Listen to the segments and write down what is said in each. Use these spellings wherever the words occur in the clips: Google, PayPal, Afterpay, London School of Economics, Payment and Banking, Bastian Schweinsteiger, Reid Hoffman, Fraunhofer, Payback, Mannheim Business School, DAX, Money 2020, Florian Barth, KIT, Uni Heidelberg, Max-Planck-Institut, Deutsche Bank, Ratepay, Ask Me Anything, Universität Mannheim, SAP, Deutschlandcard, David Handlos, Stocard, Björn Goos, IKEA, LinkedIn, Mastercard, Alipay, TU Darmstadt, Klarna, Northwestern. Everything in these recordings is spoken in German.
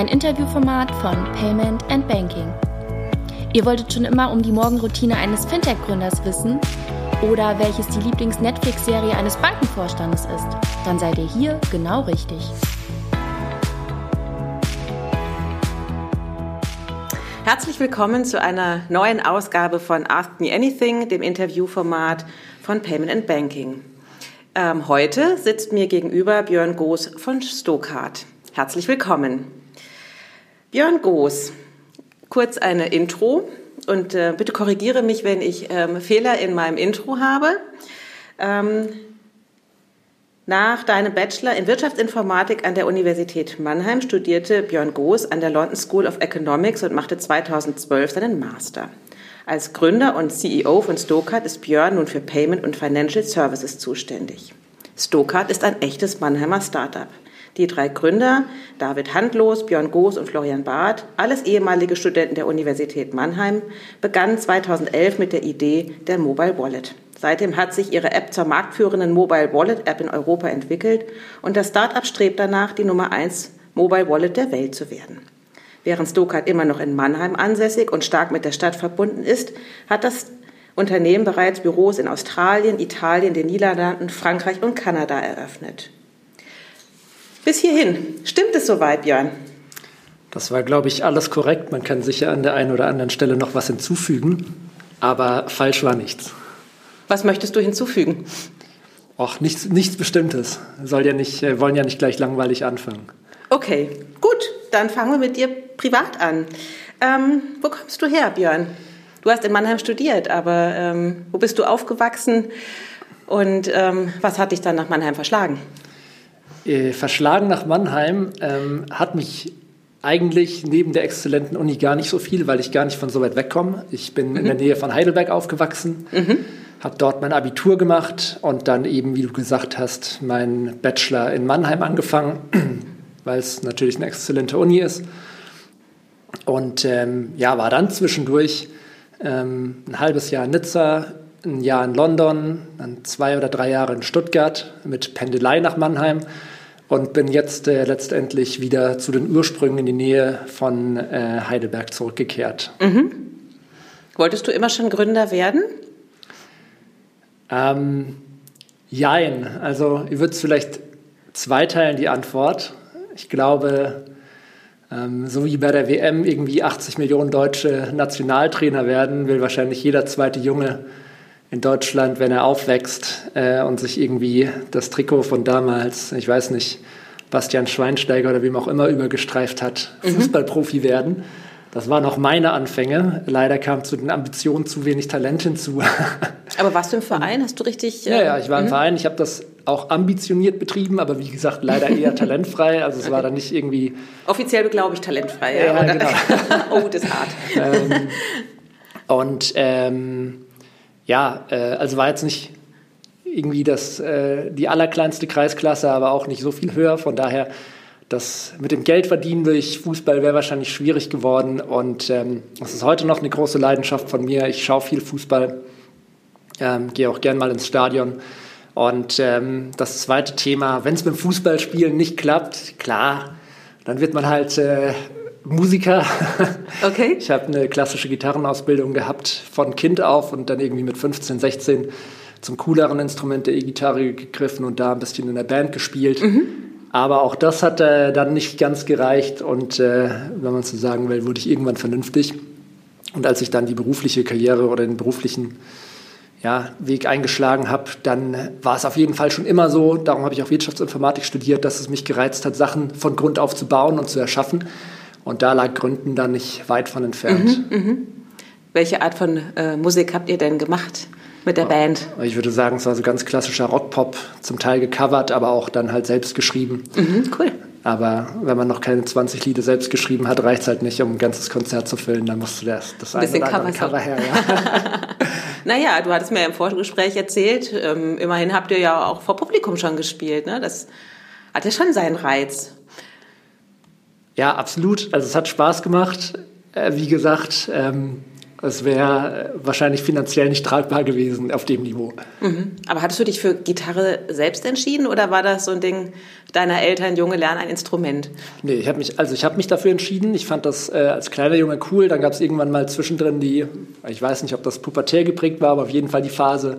ein Interviewformat von Payment and Banking. Ihr wolltet schon immer um die Morgenroutine eines Fintech-Gründers wissen oder welches die Lieblings-Netflix-Serie eines Bankenvorstandes ist, dann seid ihr hier genau richtig. Herzlich willkommen zu einer neuen Ausgabe von Ask Me Anything, dem Interviewformat von Payment and Banking. Heute sitzt mir gegenüber Björn Goos von Stocard. Herzlich willkommen. Björn Goos, kurz eine Intro und bitte korrigiere mich, wenn ich Fehler in meinem Intro habe. Nach deinem Bachelor in Wirtschaftsinformatik an der Universität Mannheim studierte Björn Goos an der London School of Economics und machte 2012 seinen Master. Als Gründer und CEO von Stocard ist Björn nun für Payment und Financial Services zuständig. Stocard ist ein echtes Mannheimer Startup. Die drei Gründer, David Handlos, Björn Goos und Florian Barth, alles ehemalige Studenten der Universität Mannheim, begannen 2011 mit der Idee der Mobile Wallet. Seitdem hat sich ihre App zur marktführenden Mobile Wallet App in Europa entwickelt und das Startup strebt danach, die Nummer 1 Mobile Wallet der Welt zu werden. Während Stocard immer noch in Mannheim ansässig und stark mit der Stadt verbunden ist, hat das Unternehmen bereits Büros in Australien, Italien, den Niederlanden, Frankreich und Kanada eröffnet. Bis hierhin. Stimmt es soweit, Björn? Das war, glaube ich, alles korrekt. Man kann sicher an der einen oder anderen Stelle noch was hinzufügen, aber falsch war nichts. Was möchtest du hinzufügen? Och, nichts Bestimmtes. Wollen ja nicht gleich langweilig anfangen. Okay, gut. Dann fangen wir mit dir privat an. Wo kommst du her, Björn? Du hast in Mannheim studiert, aber wo bist du aufgewachsen und was hat dich dann nach Mannheim verschlagen? Verschlagen nach Mannheim hat mich eigentlich neben der exzellenten Uni gar nicht so viel, weil ich gar nicht von so weit wegkomme. Ich bin in der Nähe von Heidelberg aufgewachsen, habe dort mein Abitur gemacht und dann eben, wie du gesagt hast, meinen Bachelor in Mannheim angefangen, weil es natürlich eine exzellente Uni ist. Und war dann zwischendurch ein halbes Jahr in Nizza, ein Jahr in London, dann 2 oder 3 Jahre in Stuttgart mit Pendelei nach Mannheim und bin jetzt letztendlich wieder zu den Ursprüngen in die Nähe von Heidelberg zurückgekehrt. Mhm. Wolltest du immer schon Gründer werden? Jein. Also ich würde es vielleicht zweiteilen, die Antwort. Ich glaube, so wie bei der WM irgendwie 80 Millionen deutsche Nationaltrainer werden, will wahrscheinlich jeder zweite Junge in Deutschland, wenn er aufwächst und sich irgendwie das Trikot von damals, ich weiß nicht, Bastian Schweinsteiger oder wem auch immer übergestreift hat, Fußballprofi werden. Das waren auch meine Anfänge. Leider kam zu den Ambitionen zu wenig Talent hinzu. Aber warst du im Verein? Hast du richtig... Ja, ich war im Verein. Ich habe das auch ambitioniert betrieben, aber wie gesagt, leider eher talentfrei. Also es war dann nicht irgendwie... Offiziell glaube ich talentfrei. Ja, genau. Oh, das ist hart. Also war jetzt nicht irgendwie die allerkleinste Kreisklasse, aber auch nicht so viel höher. Von daher, das mit dem Geld verdienen durch Fußball wäre wahrscheinlich schwierig geworden. Und das ist heute noch eine große Leidenschaft von mir. Ich schaue viel Fußball, gehe auch gern mal ins Stadion. Und das zweite Thema, wenn es mit dem Fußballspielen nicht klappt, klar, dann wird man halt... Musiker. Okay. Ich habe eine klassische Gitarrenausbildung gehabt von Kind auf und dann irgendwie mit 15, 16 zum cooleren Instrument der E-Gitarre gegriffen und da ein bisschen in der Band gespielt. Mhm. Aber auch das hat dann nicht ganz gereicht und wenn man so sagen will, wurde ich irgendwann vernünftig. Und als ich dann die berufliche Karriere oder den beruflichen Weg eingeschlagen habe, dann war es auf jeden Fall schon immer so, darum habe ich auch Wirtschaftsinformatik studiert, dass es mich gereizt hat, Sachen von Grund auf zu bauen und zu erschaffen. Und da lag Gründen dann nicht weit von entfernt. Welche Art von Musik habt ihr denn gemacht mit der Band? Ich würde sagen, es war so ganz klassischer Rockpop, zum Teil gecovert, aber auch dann halt selbst geschrieben. Cool. Aber wenn man noch keine 20 Lieder selbst geschrieben hat, reicht es halt nicht, um ein ganzes Konzert zu füllen. Dann musst du das eine oder andere Cover her. Ja. Naja, du hattest mir im Vorgespräch erzählt, immerhin habt ihr ja auch vor Publikum schon gespielt. Ne? Das hat ja schon seinen Reiz. Ja, absolut. Also es hat Spaß gemacht. Wie gesagt, Es wäre wahrscheinlich finanziell nicht tragbar gewesen auf dem Niveau. Mhm. Aber hattest du dich für Gitarre selbst entschieden oder war das so ein Ding deiner Eltern, Junge, lern ein Instrument? Nee, ich habe mich dafür entschieden. Ich fand das als kleiner Junge cool. Dann gab es irgendwann mal zwischendrin die, ich weiß nicht, ob das pubertär geprägt war, aber auf jeden Fall die Phase,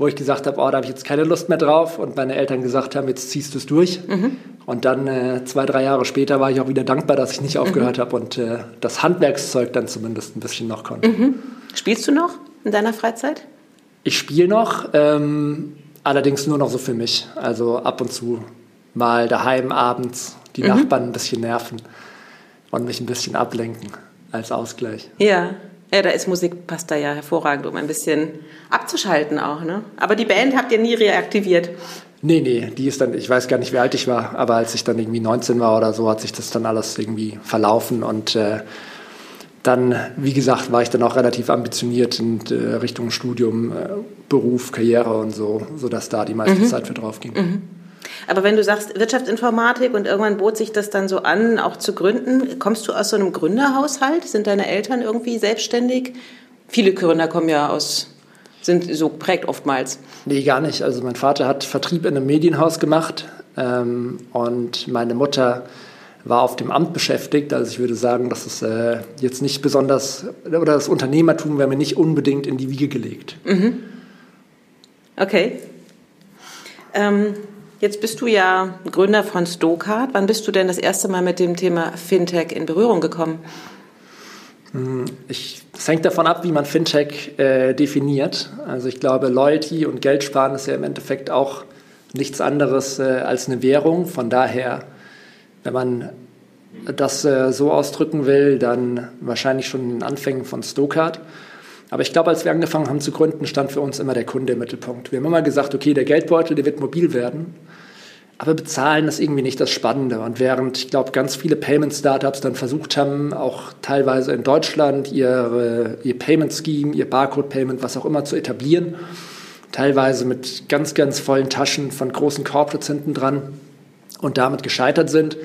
wo ich gesagt habe, oh, da habe ich jetzt keine Lust mehr drauf. Und meine Eltern gesagt haben, jetzt ziehst du es durch. Mhm. Und dann 2-3 Jahre später war ich auch wieder dankbar, dass ich nicht aufgehört habe und das Handwerkszeug dann zumindest ein bisschen noch konnte. Mhm. Spielst du noch in deiner Freizeit? Ich spiele noch, allerdings nur noch so für mich. Also ab und zu mal daheim abends die Nachbarn ein bisschen nerven und mich ein bisschen ablenken als Ausgleich. Ja. Ja, da ist Musik, passt da ja hervorragend, um ein bisschen abzuschalten auch, ne? Aber die Band habt ihr nie reaktiviert? Nee, die ist dann, ich weiß gar nicht, wie alt ich war, aber als ich dann irgendwie 19 war oder so, hat sich das dann alles irgendwie verlaufen und dann, wie gesagt, war ich dann auch relativ ambitioniert in Richtung Studium, Beruf, Karriere und so, sodass da die meiste Zeit für drauf ging. Mhm. Aber wenn du sagst Wirtschaftsinformatik und irgendwann bot sich das dann so an, auch zu gründen, kommst du aus so einem Gründerhaushalt? Sind deine Eltern irgendwie selbstständig? Viele Gründer kommen ja aus, sind so geprägt oftmals. Nee, gar nicht. Also mein Vater hat Vertrieb in einem Medienhaus gemacht und meine Mutter war auf dem Amt beschäftigt. Also ich würde sagen, das ist jetzt nicht besonders, oder das Unternehmertum wäre mir nicht unbedingt in die Wiege gelegt. Mhm. Okay. Jetzt bist du ja Gründer von Stocard. Wann bist du denn das erste Mal mit dem Thema Fintech in Berührung gekommen? Das hängt davon ab, wie man Fintech definiert. Also ich glaube, Loyalty und Geldsparen ist ja im Endeffekt auch nichts anderes als eine Währung. Von daher, wenn man das so ausdrücken will, dann wahrscheinlich schon in den Anfängen von Stocard. Aber ich glaube, als wir angefangen haben zu gründen, stand für uns immer der Kunde im Mittelpunkt. Wir haben immer gesagt, okay, der Geldbeutel, der wird mobil werden, aber bezahlen ist irgendwie nicht das Spannende. Und während, ich glaube, ganz viele Payment-Startups dann versucht haben, auch teilweise in Deutschland ihr Payment-Scheme, ihr Barcode-Payment, was auch immer, zu etablieren, teilweise mit ganz, ganz vollen Taschen von großen Corporates hinten dran und damit gescheitert sind,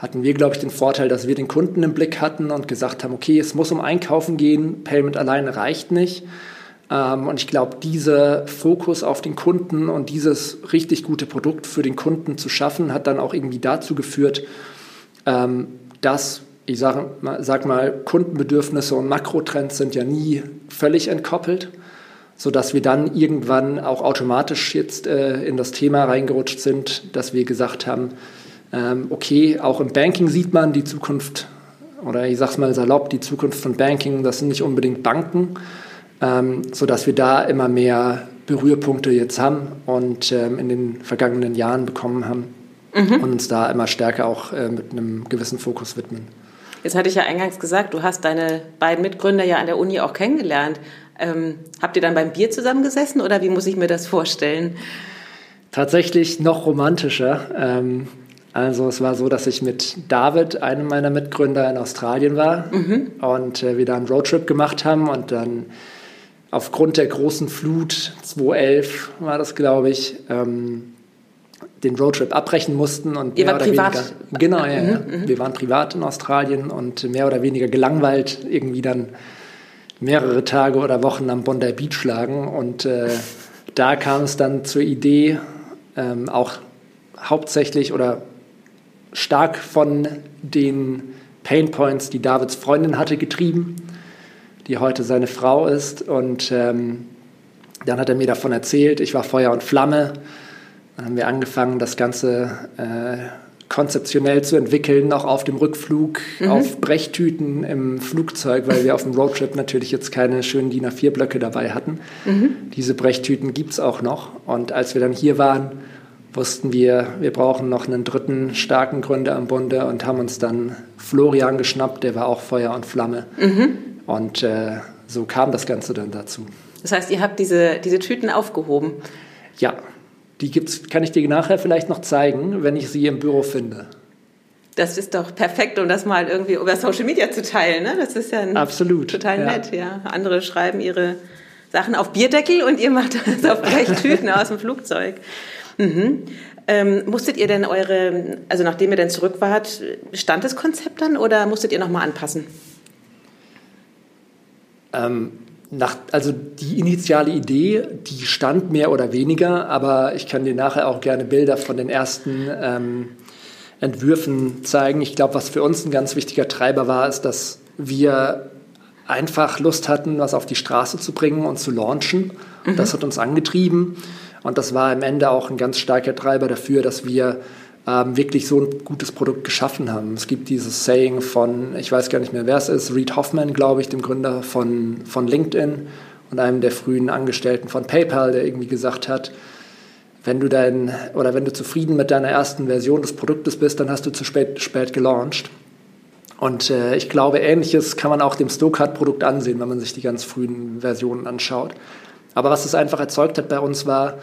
hatten wir, glaube ich, den Vorteil, dass wir den Kunden im Blick hatten und gesagt haben, okay, es muss um Einkaufen gehen, Payment alleine reicht nicht. Und ich glaube, dieser Fokus auf den Kunden und dieses richtig gute Produkt für den Kunden zu schaffen, hat dann auch irgendwie dazu geführt, dass, ich sag mal, Kundenbedürfnisse und Makrotrends sind ja nie völlig entkoppelt, sodass wir dann irgendwann auch automatisch jetzt in das Thema reingerutscht sind, dass wir gesagt haben, okay, auch im Banking sieht man die Zukunft, oder ich sag's mal salopp, die Zukunft von Banking, das sind nicht unbedingt Banken, sodass wir da immer mehr Berührpunkte jetzt haben und in den vergangenen Jahren bekommen haben und uns da immer stärker auch mit einem gewissen Fokus widmen. Jetzt hatte ich ja eingangs gesagt, du hast deine beiden Mitgründer ja an der Uni auch kennengelernt. Habt ihr dann beim Bier zusammengesessen oder wie muss ich mir das vorstellen? Tatsächlich noch romantischer. Also es war so, dass ich mit David, einem meiner Mitgründer, in Australien war und wir da einen Roadtrip gemacht haben und dann aufgrund der großen Flut, 2011 war das, glaube ich, den Roadtrip abbrechen mussten. Und ihr wart privat? Weniger, genau, ja. Wir waren privat in Australien und mehr oder weniger gelangweilt irgendwie dann mehrere Tage oder Wochen am Bondi Beach lagen und da kam es dann zur Idee, auch hauptsächlich oder stark von den Painpoints, die Davids Freundin hatte, getrieben, die heute seine Frau ist. Und dann hat er mir davon erzählt, ich war Feuer und Flamme. Dann haben wir angefangen, das Ganze konzeptionell zu entwickeln, auch auf dem Rückflug, auf Brechtüten im Flugzeug, weil wir auf dem Roadtrip natürlich jetzt keine schönen DIN A4-Blöcke dabei hatten. Mhm. Diese Brechtüten gibt es auch noch. Und als wir dann hier waren, wussten wir, wir brauchen noch einen dritten starken Gründer am Bunde und haben uns dann Florian geschnappt, der war auch Feuer und Flamme. Mhm. Und so kam das Ganze dann dazu. Das heißt, ihr habt diese Tüten aufgehoben? Ja, die gibt's, kann ich dir nachher vielleicht noch zeigen, wenn ich sie im Büro finde. Das ist doch perfekt, um das mal irgendwie über Social Media zu teilen, ne? Das ist ja total nett, ja. Andere schreiben ihre Sachen auf Bierdeckel und ihr macht das auf Brechtüten aus dem Flugzeug. Mhm. Musstet ihr denn also nachdem ihr denn zurück wart, stand das Konzept dann oder musstet ihr nochmal anpassen? Also die initiale Idee, die stand mehr oder weniger, aber ich kann dir nachher auch gerne Bilder von den ersten Entwürfen zeigen. Ich glaube, was für uns ein ganz wichtiger Treiber war, ist, dass wir einfach Lust hatten, was auf die Straße zu bringen und zu launchen. Mhm. Das hat uns angetrieben und das war am Ende auch ein ganz starker Treiber dafür, dass wir wirklich so ein gutes Produkt geschaffen haben. Es gibt dieses Saying von, ich weiß gar nicht mehr, wer es ist, Reid Hoffman, glaube ich, dem Gründer von LinkedIn und einem der frühen Angestellten von PayPal, der irgendwie gesagt hat, wenn du zufrieden mit deiner ersten Version des Produktes bist, dann hast du zu spät gelauncht. Und ich glaube, Ähnliches kann man auch dem Stocard-Produkt ansehen, wenn man sich die ganz frühen Versionen anschaut. Aber was es einfach erzeugt hat bei uns war,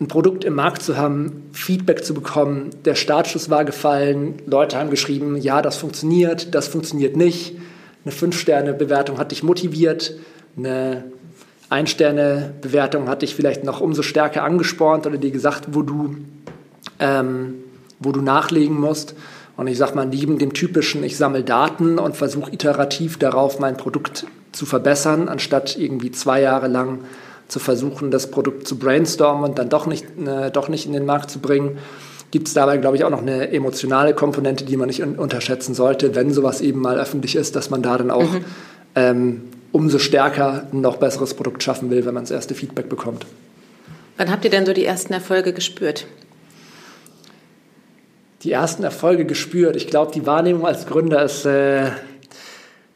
ein Produkt im Markt zu haben, Feedback zu bekommen, der Startschuss war gefallen, Leute haben geschrieben, ja, das funktioniert nicht, eine 5-Sterne-Bewertung hat dich motiviert, eine 1-Sterne-Bewertung hat dich vielleicht noch umso stärker angespornt oder dir gesagt, wo du nachlegen musst. Und ich sag mal, neben dem typischen, ich sammle Daten und versuche iterativ darauf, mein Produkt zu verbessern, anstatt irgendwie 2 Jahre lang zu versuchen, das Produkt zu brainstormen und dann doch nicht in den Markt zu bringen, gibt es dabei, glaube ich, auch noch eine emotionale Komponente, die man nicht unterschätzen sollte, wenn sowas eben mal öffentlich ist, dass man da dann auch umso stärker ein noch besseres Produkt schaffen will, wenn man das erste Feedback bekommt. Wann habt ihr denn so die ersten Erfolge gespürt? Die ersten Erfolge gespürt? Ich glaube, die Wahrnehmung als Gründer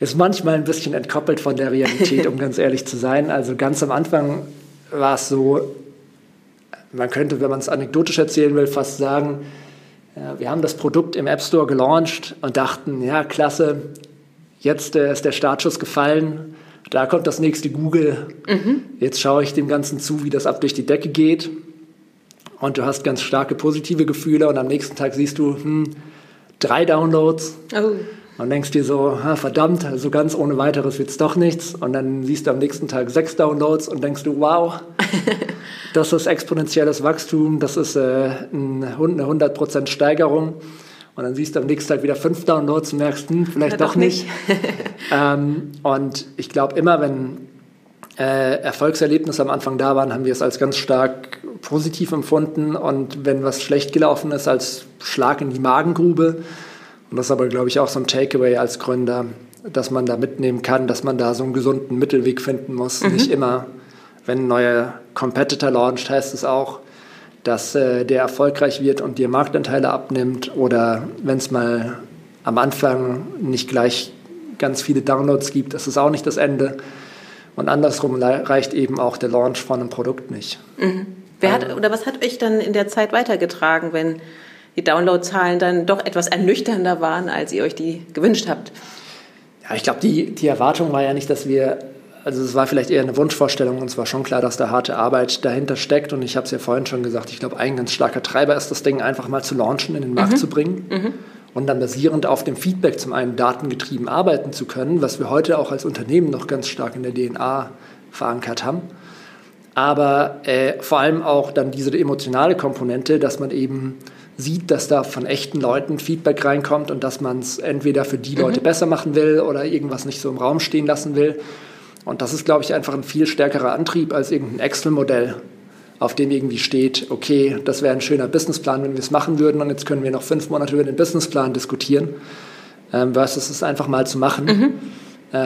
ist manchmal ein bisschen entkoppelt von der Realität, um ganz ehrlich zu sein. Also ganz am Anfang war es so, man könnte, wenn man es anekdotisch erzählen will, fast sagen, wir haben das Produkt im App Store gelauncht und dachten, ja, klasse, jetzt ist der Startschuss gefallen, da kommt das nächste Google. Mhm. Jetzt schaue ich dem Ganzen zu, wie das ab durch die Decke geht. Und du hast ganz starke positive Gefühle und am nächsten Tag siehst du, 3 Downloads. Oh. Und denkst dir so, verdammt, so ganz ohne weiteres wird's doch nichts. Und dann siehst du am nächsten Tag 6 Downloads und denkst du, wow, das ist exponentielles Wachstum, das ist eine 100% Steigerung. Und dann siehst du am nächsten Tag wieder 5 Downloads und merkst, vielleicht doch nicht. Und ich glaube, immer wenn Erfolgserlebnisse am Anfang da waren, haben wir es als ganz stark positiv empfunden. Und wenn was schlecht gelaufen ist, als Schlag in die Magengrube. Und das ist aber, glaube ich, auch so ein Takeaway als Gründer, dass man da mitnehmen kann, dass man da so einen gesunden Mittelweg finden muss. Mhm. Nicht immer, wenn ein neuer Competitor launcht, heißt es auch, dass der erfolgreich wird und dir Marktanteile abnimmt. Oder wenn es mal am Anfang nicht gleich ganz viele Downloads gibt, ist es auch nicht das Ende. Und andersrum reicht eben auch der Launch von einem Produkt nicht. Mhm. Was hat euch dann in der Zeit weitergetragen, wenn die Downloadzahlen dann doch etwas ernüchternder waren, als ihr euch die gewünscht habt? Ja, ich glaube, die Erwartung war ja nicht, dass es war vielleicht eher eine Wunschvorstellung, und es war schon klar, dass da harte Arbeit dahinter steckt. Und ich habe es ja vorhin schon gesagt, ich glaube, ein ganz starker Treiber ist, das Ding einfach mal zu launchen, in den Markt zu bringen und dann basierend auf dem Feedback zum einen datengetrieben arbeiten zu können, was wir heute auch als Unternehmen noch ganz stark in der DNA verankert haben. Aber vor allem auch dann diese emotionale Komponente, dass man eben sieht, dass da von echten Leuten Feedback reinkommt und dass man es entweder für die Leute besser machen will oder irgendwas nicht so im Raum stehen lassen will. Und das ist, glaube ich, einfach ein viel stärkerer Antrieb als irgendein Excel-Modell, auf dem irgendwie steht, okay, das wäre ein schöner Businessplan, wenn wir es machen würden und jetzt können wir noch 5 Monate über den Businessplan diskutieren, versus es einfach mal zu machen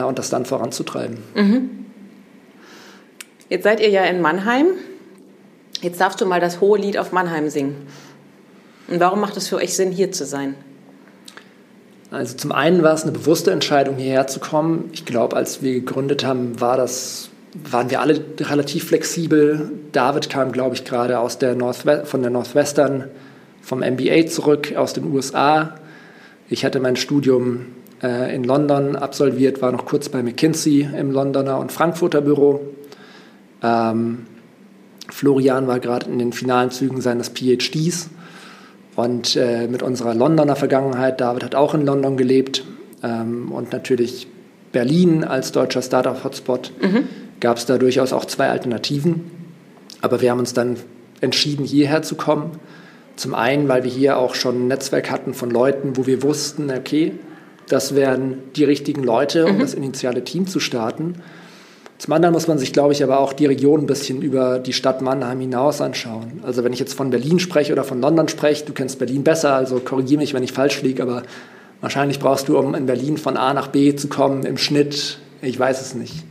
und das dann voranzutreiben. Mhm. Jetzt seid ihr ja in Mannheim. Jetzt darfst du mal das hohe Lied auf Mannheim singen. Und warum macht es für euch Sinn, hier zu sein? Also zum einen war es eine bewusste Entscheidung, hierher zu kommen. Ich glaube, als wir gegründet haben, waren wir alle relativ flexibel. David kam, glaube ich, gerade von der Northwestern, vom MBA zurück aus den USA. Ich hatte mein Studium in London absolviert, war noch kurz bei McKinsey im Londoner und Frankfurter Büro. Florian war gerade in den finalen Zügen seines PhDs. Und mit unserer Londoner Vergangenheit, David hat auch in London gelebt und natürlich Berlin als deutscher Startup-Hotspot, gab es da durchaus auch 2 Alternativen. Aber wir haben uns dann entschieden, hierher zu kommen. Zum einen, weil wir hier auch schon ein Netzwerk hatten von Leuten, wo wir wussten, okay, Das wären die richtigen Leute, um das initiale Team zu starten. Zum anderen muss man sich, glaube ich, aber auch die Region ein bisschen über die Stadt Mannheim hinaus anschauen. Also wenn ich jetzt von Berlin spreche oder von London spreche, du kennst Berlin besser, also korrigiere mich, wenn ich falsch liege, aber wahrscheinlich brauchst du, um in Berlin von A nach B zu kommen, im Schnitt, ich weiß es nicht,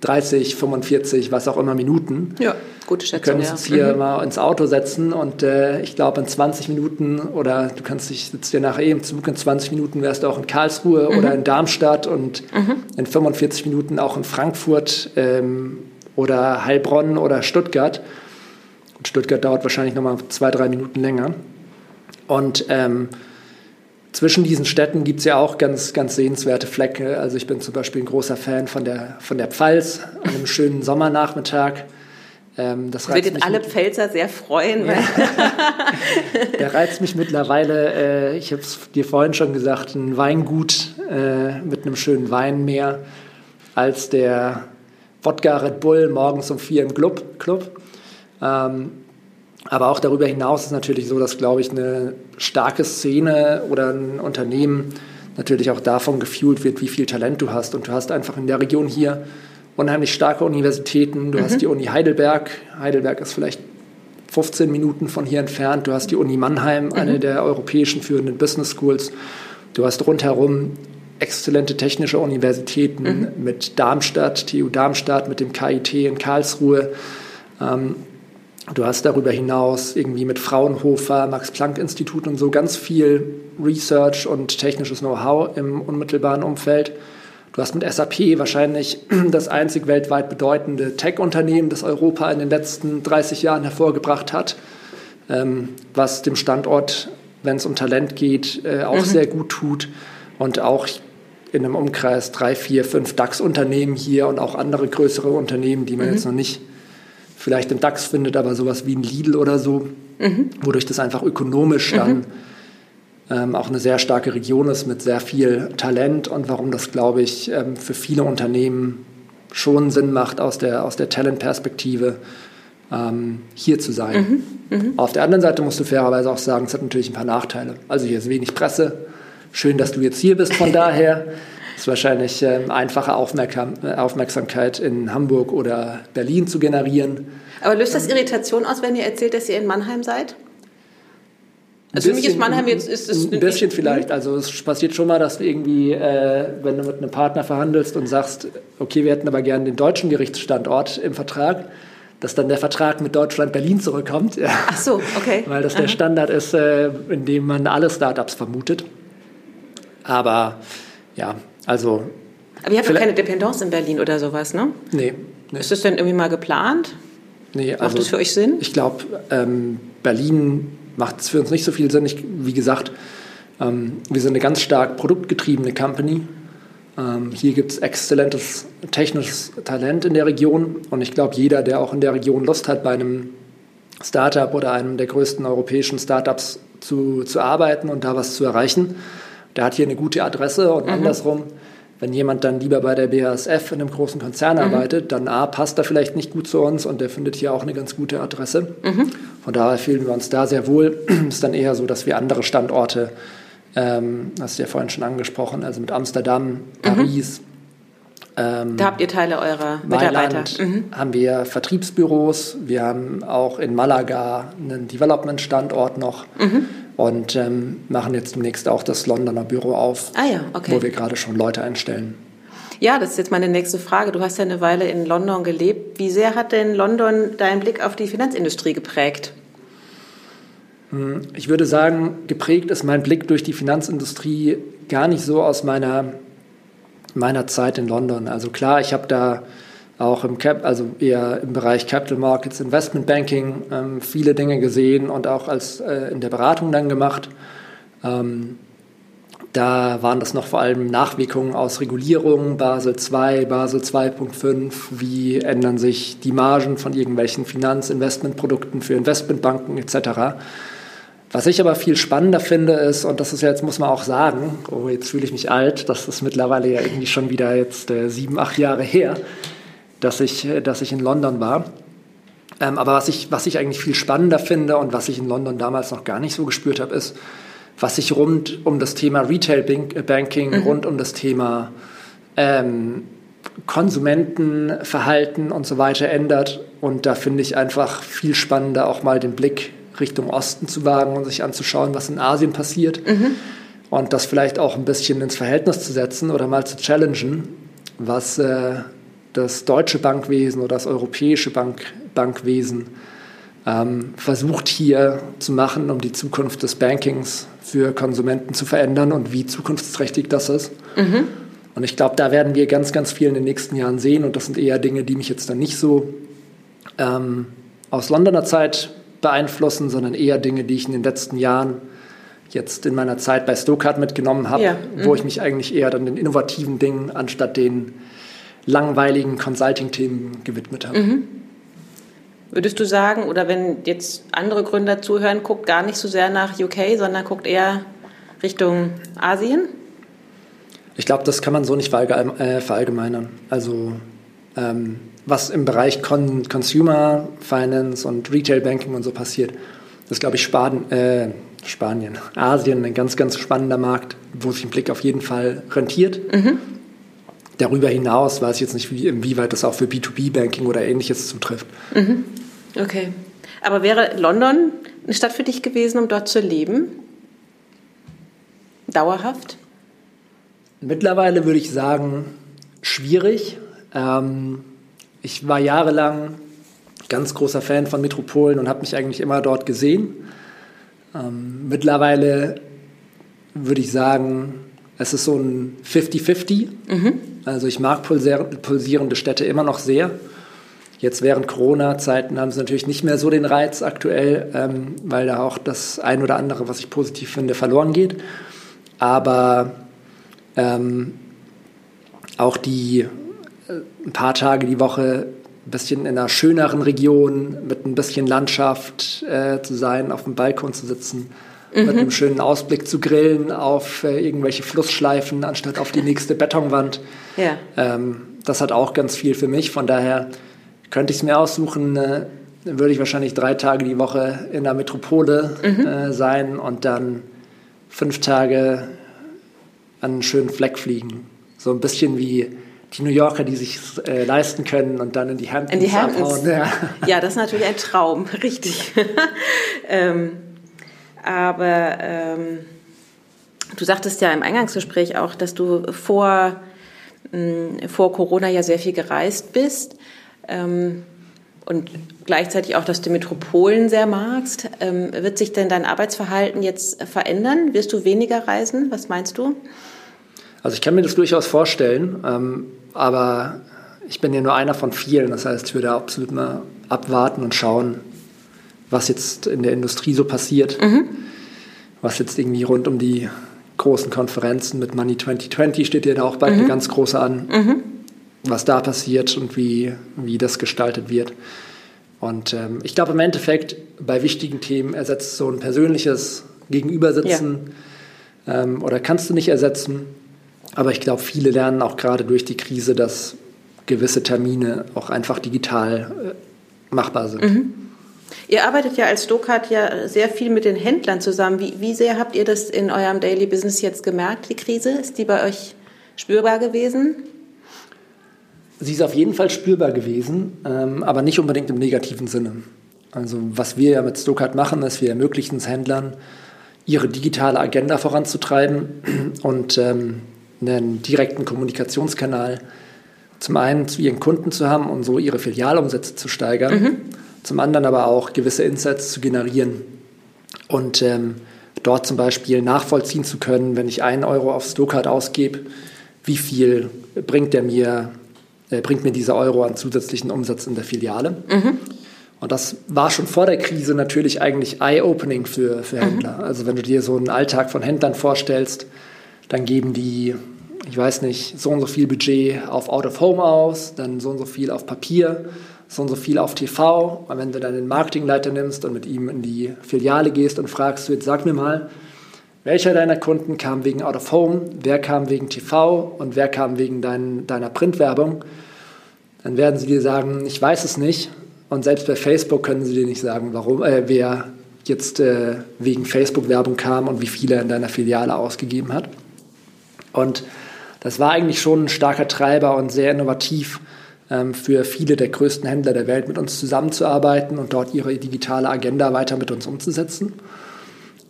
30, 45, was auch immer Minuten. Ja, gute Schätzung. Wir können uns hier mal ins Auto setzen und ich glaube in 20 Minuten oder du kannst dich, sitzt dir nachher eben zurück, in 20 Minuten wärst du auch in Karlsruhe oder in Darmstadt und in 45 Minuten auch in Frankfurt oder Heilbronn oder Stuttgart. Und Stuttgart dauert wahrscheinlich nochmal 2-3 Minuten länger. Und zwischen diesen Städten gibt es ja auch ganz, ganz sehenswerte Flecke. Also ich bin zum Beispiel ein großer Fan von der Pfalz, an einem schönen Sommernachmittag. Das reizt mich alle Pfälzer sehr freuen. Ja. Der reizt mich mittlerweile, ich habe es dir vorhin schon gesagt, ein Weingut mit einem schönen Weinmeer als der Wodka Red Bull morgens um 4 im Club. Aber auch darüber hinaus ist natürlich so, dass, glaube ich, eine starke Szene oder ein Unternehmen natürlich auch davon gefühlt wird, wie viel Talent du hast. Und du hast einfach in der Region hier unheimlich starke Universitäten. Du hast die Uni Heidelberg. Heidelberg ist vielleicht 15 Minuten von hier entfernt. Du hast die Uni Mannheim, eine der europäischen führenden Business Schools. Du hast rundherum exzellente technische Universitäten mit Darmstadt, TU Darmstadt, mit dem KIT in Karlsruhe. Du hast darüber hinaus irgendwie mit Fraunhofer, Max-Planck-Institut und so ganz viel Research und technisches Know-how im unmittelbaren Umfeld. Du hast mit SAP wahrscheinlich das einzig weltweit bedeutende Tech-Unternehmen, das Europa in den letzten 30 Jahren hervorgebracht hat, was dem Standort, wenn es um Talent geht, auch sehr gut tut. Und auch in einem Umkreis 3, 4, 5 DAX-Unternehmen hier und auch andere größere Unternehmen, die man jetzt noch nicht vielleicht im DAX findet, aber sowas wie ein Lidl oder so, wodurch das einfach ökonomisch dann auch eine sehr starke Region ist mit sehr viel Talent und warum das, glaube ich, für viele Unternehmen schon Sinn macht, aus der Talent-Perspektive hier zu sein. Auf der anderen Seite musst du fairerweise auch sagen, es hat natürlich ein paar Nachteile. Also hier ist wenig Presse. Schön, dass du jetzt hier bist, von daher. Ist wahrscheinlich einfache Aufmerksamkeit in Hamburg oder Berlin zu generieren. Aber löst das Irritation aus, wenn ihr erzählt, dass ihr in Mannheim seid? Also für mich ist Mannheim jetzt... Ein bisschen vielleicht. Also es passiert schon mal, dass du irgendwie, wenn du mit einem Partner verhandelst und sagst, okay, wir hätten aber gerne den deutschen Gerichtsstandort im Vertrag, dass dann der Vertrag mit Deutschland Berlin zurückkommt. Ja. Ach so, okay. Weil das der Standard ist, in dem man alle Startups vermutet. Aber ja... Also, aber ihr habt doch keine Dependance in Berlin oder sowas, ne? Nee. Ist das denn irgendwie mal geplant? Nee. Macht das für euch Sinn? Ich glaube, Berlin macht es für uns nicht so viel Sinn. Wie gesagt, wir sind eine ganz stark produktgetriebene Company. Hier gibt es exzellentes technisches Talent in der Region. Und ich glaube, jeder, der auch in der Region Lust hat, bei einem Startup oder einem der größten europäischen Startups zu arbeiten und da was zu erreichen, der hat hier eine gute Adresse und andersrum, wenn jemand dann lieber bei der BASF in einem großen Konzern arbeitet, dann passt er vielleicht nicht gut zu uns und der findet hier auch eine ganz gute Adresse. Von daher fühlen wir uns da sehr wohl. Ist dann eher so, dass wir andere Standorte, hast du ja vorhin schon angesprochen, also mit Amsterdam, Paris. Da habt ihr Teile eurer Mitarbeiter. Haben wir Vertriebsbüros, wir haben auch in Malaga einen Development-Standort noch. Und machen jetzt demnächst auch das Londoner Büro auf, wo wir gerade schon Leute einstellen. Ja, das ist jetzt meine nächste Frage. Du hast ja eine Weile in London gelebt. Wie sehr hat denn London deinen Blick auf die Finanzindustrie geprägt? Ich würde sagen, geprägt ist mein Blick durch die Finanzindustrie gar nicht so aus meiner Zeit in London. Also klar, ich habe da auch eher im Bereich Capital Markets, Investment Banking, viele Dinge gesehen und auch als in der Beratung dann gemacht. Da waren das noch vor allem Nachwirkungen aus Regulierungen, Basel II, Basel 2.5, wie ändern sich die Margen von irgendwelchen Finanzinvestmentprodukten für Investmentbanken etc. Was ich aber viel spannender finde ist, und das ist ja jetzt, muss man auch sagen, oh, jetzt fühle ich mich alt, das ist mittlerweile ja irgendwie schon wieder jetzt 7, 8 Jahre her, dass ich in London war. Aber was ich eigentlich viel spannender finde und was ich in London damals noch gar nicht so gespürt habe, ist, was sich rund um das Thema Retail Banking, rund um das Thema Konsumentenverhalten und so weiter ändert. Und da finde ich einfach viel spannender, auch mal den Blick Richtung Osten zu wagen und sich anzuschauen, was in Asien passiert. Und das vielleicht auch ein bisschen ins Verhältnis zu setzen oder mal zu challengen, was das deutsche Bankwesen oder das europäische Bankwesen versucht hier zu machen, um die Zukunft des Bankings für Konsumenten zu verändern und wie zukunftsträchtig das ist. Und ich glaube, da werden wir ganz, ganz viel in den nächsten Jahren sehen. Und das sind eher Dinge, die mich jetzt dann nicht so aus Londoner Zeit beeinflussen, sondern eher Dinge, die ich in den letzten Jahren jetzt in meiner Zeit bei Stocard mitgenommen habe, wo ich mich eigentlich eher dann den innovativen Dingen anstatt den langweiligen Consulting-Themen gewidmet habe. Würdest du sagen, oder wenn jetzt andere Gründer zuhören, guckt gar nicht so sehr nach UK, sondern guckt eher Richtung Asien? Ich glaube, das kann man so nicht verallgemeinern. Also was im Bereich Consumer Finance und Retail Banking und so passiert, das glaube ich Spanien, Asien, ein ganz, ganz spannender Markt, wo sich ein Blick auf jeden Fall rentiert. Darüber hinaus weiß ich jetzt nicht, inwieweit das auch für B2B-Banking oder Ähnliches zutrifft. Okay. Aber wäre London eine Stadt für dich gewesen, um dort zu leben? Dauerhaft? Mittlerweile würde ich sagen, schwierig. Ich war jahrelang ganz großer Fan von Metropolen und habe mich eigentlich immer dort gesehen. Mittlerweile würde ich sagen, es ist so ein 50-50. Also ich mag pulsierende Städte immer noch sehr. Jetzt während Corona-Zeiten haben sie natürlich nicht mehr so den Reiz aktuell, weil da auch das ein oder andere, was ich positiv finde, verloren geht. Aber auch die ein paar Tage die Woche ein bisschen in einer schöneren Region mit ein bisschen Landschaft zu sein, auf dem Balkon zu sitzen, mit einem schönen Ausblick zu grillen auf irgendwelche Flussschleifen anstatt auf die nächste Betonwand. Das hat auch ganz viel für mich. Von daher könnte ich es mir aussuchen, würde ich wahrscheinlich 3 Tage die Woche in der Metropole sein und dann 5 Tage an einen schönen Fleck fliegen. So ein bisschen wie die New Yorker, die sich leisten können und dann in die Hamptons abhauen. Ja, das ist natürlich ein Traum, richtig. Aber du sagtest ja im Eingangsgespräch auch, dass du vor Corona ja sehr viel gereist bist und gleichzeitig auch, dass du Metropolen sehr magst. Wird sich denn dein Arbeitsverhalten jetzt verändern? Wirst du weniger reisen? Was meinst du? Also ich kann mir das durchaus vorstellen, aber ich bin ja nur einer von vielen. Das heißt, ich würde absolut mal abwarten und schauen, was jetzt in der Industrie so passiert, was jetzt irgendwie rund um die großen Konferenzen mit Money 2020 steht ja da auch bald eine ganz große an, was da passiert und wie das gestaltet wird. Und ich glaube im Endeffekt, bei wichtigen Themen ersetzt so ein persönliches Gegenübersitzen oder kannst du nicht ersetzen. Aber ich glaube, viele lernen auch gerade durch die Krise, dass gewisse Termine auch einfach digital machbar sind. Ihr arbeitet ja als Stocard ja sehr viel mit den Händlern zusammen. Wie sehr habt ihr das in eurem Daily Business jetzt gemerkt, die Krise? Ist die bei euch spürbar gewesen? Sie ist auf jeden Fall spürbar gewesen, aber nicht unbedingt im negativen Sinne. Also was wir ja mit Stocard machen, ist, wir ermöglichen es Händlern, ihre digitale Agenda voranzutreiben und einen direkten Kommunikationskanal zum einen zu ihren Kunden zu haben und so ihre Filialumsätze zu steigern, zum anderen aber auch gewisse Insights zu generieren und dort zum Beispiel nachvollziehen zu können, wenn ich 1 Euro auf Stocard ausgebe, wie viel bringt mir dieser Euro an zusätzlichen Umsatz in der Filiale. Und das war schon vor der Krise natürlich eigentlich Eye-Opening für Händler. Also wenn du dir so einen Alltag von Händlern vorstellst, dann geben die, ich weiß nicht, so und so viel Budget auf Out-of-Home aus, dann so und so viel auf Papier, so und so viel auf TV. Und wenn du dann den Marketingleiter nimmst und mit ihm in die Filiale gehst und fragst, jetzt sag mir mal, welcher deiner Kunden kam wegen Out-of-Home, wer kam wegen TV und wer kam wegen deiner Printwerbung, dann werden sie dir sagen, ich weiß es nicht. Und selbst bei Facebook können sie dir nicht sagen, warum, wer jetzt wegen Facebook-Werbung kam und wie viel er in deiner Filiale ausgegeben hat. Und das war eigentlich schon ein starker Treiber und sehr innovativ für viele der größten Händler der Welt, mit uns zusammenzuarbeiten und dort ihre digitale Agenda weiter mit uns umzusetzen.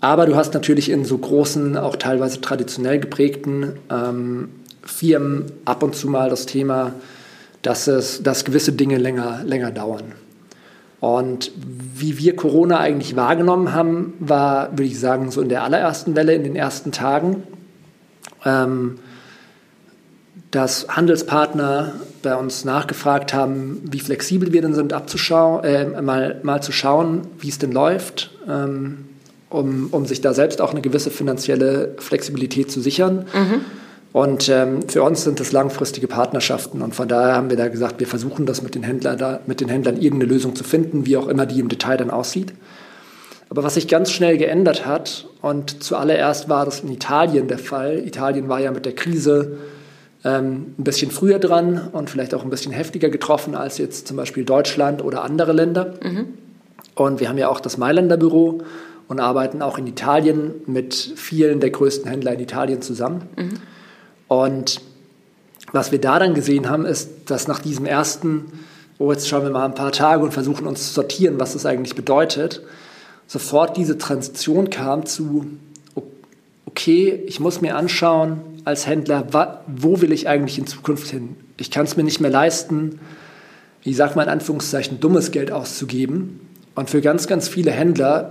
Aber du hast natürlich in so großen, auch teilweise traditionell geprägten Firmen ab und zu mal das Thema, dass gewisse Dinge länger dauern. Und wie wir Corona eigentlich wahrgenommen haben, war, würde ich sagen, so in der allerersten Welle, in den ersten Tagen, dass Handelspartner bei uns nachgefragt haben, wie flexibel wir denn sind, mal zu schauen, wie es denn läuft, um sich da selbst auch eine gewisse finanzielle Flexibilität zu sichern. Mhm. Und für uns sind das langfristige Partnerschaften. Und von daher haben wir da gesagt, wir versuchen das mit den Händlern irgendeine Lösung zu finden, wie auch immer die im Detail dann aussieht. Aber was sich ganz schnell geändert hat, und zuallererst war das in Italien der Fall. Italien war ja mit der Krise ein bisschen früher dran und vielleicht auch ein bisschen heftiger getroffen als jetzt zum Beispiel Deutschland oder andere Länder. Mhm. Und wir haben ja auch das Mailänder Büro und arbeiten auch in Italien mit vielen der größten Händler in Italien zusammen. Mhm. Und was wir da dann gesehen haben, ist, dass nach diesem ersten, jetzt schauen wir mal ein paar Tage und versuchen uns zu sortieren, was das eigentlich bedeutet, sofort diese Transition kam zu, okay, ich muss mir anschauen als Händler, wo will ich eigentlich in Zukunft hin? Ich kann es mir nicht mehr leisten, ich sage mal in Anführungszeichen, dummes Geld auszugeben. Und für ganz, ganz viele Händler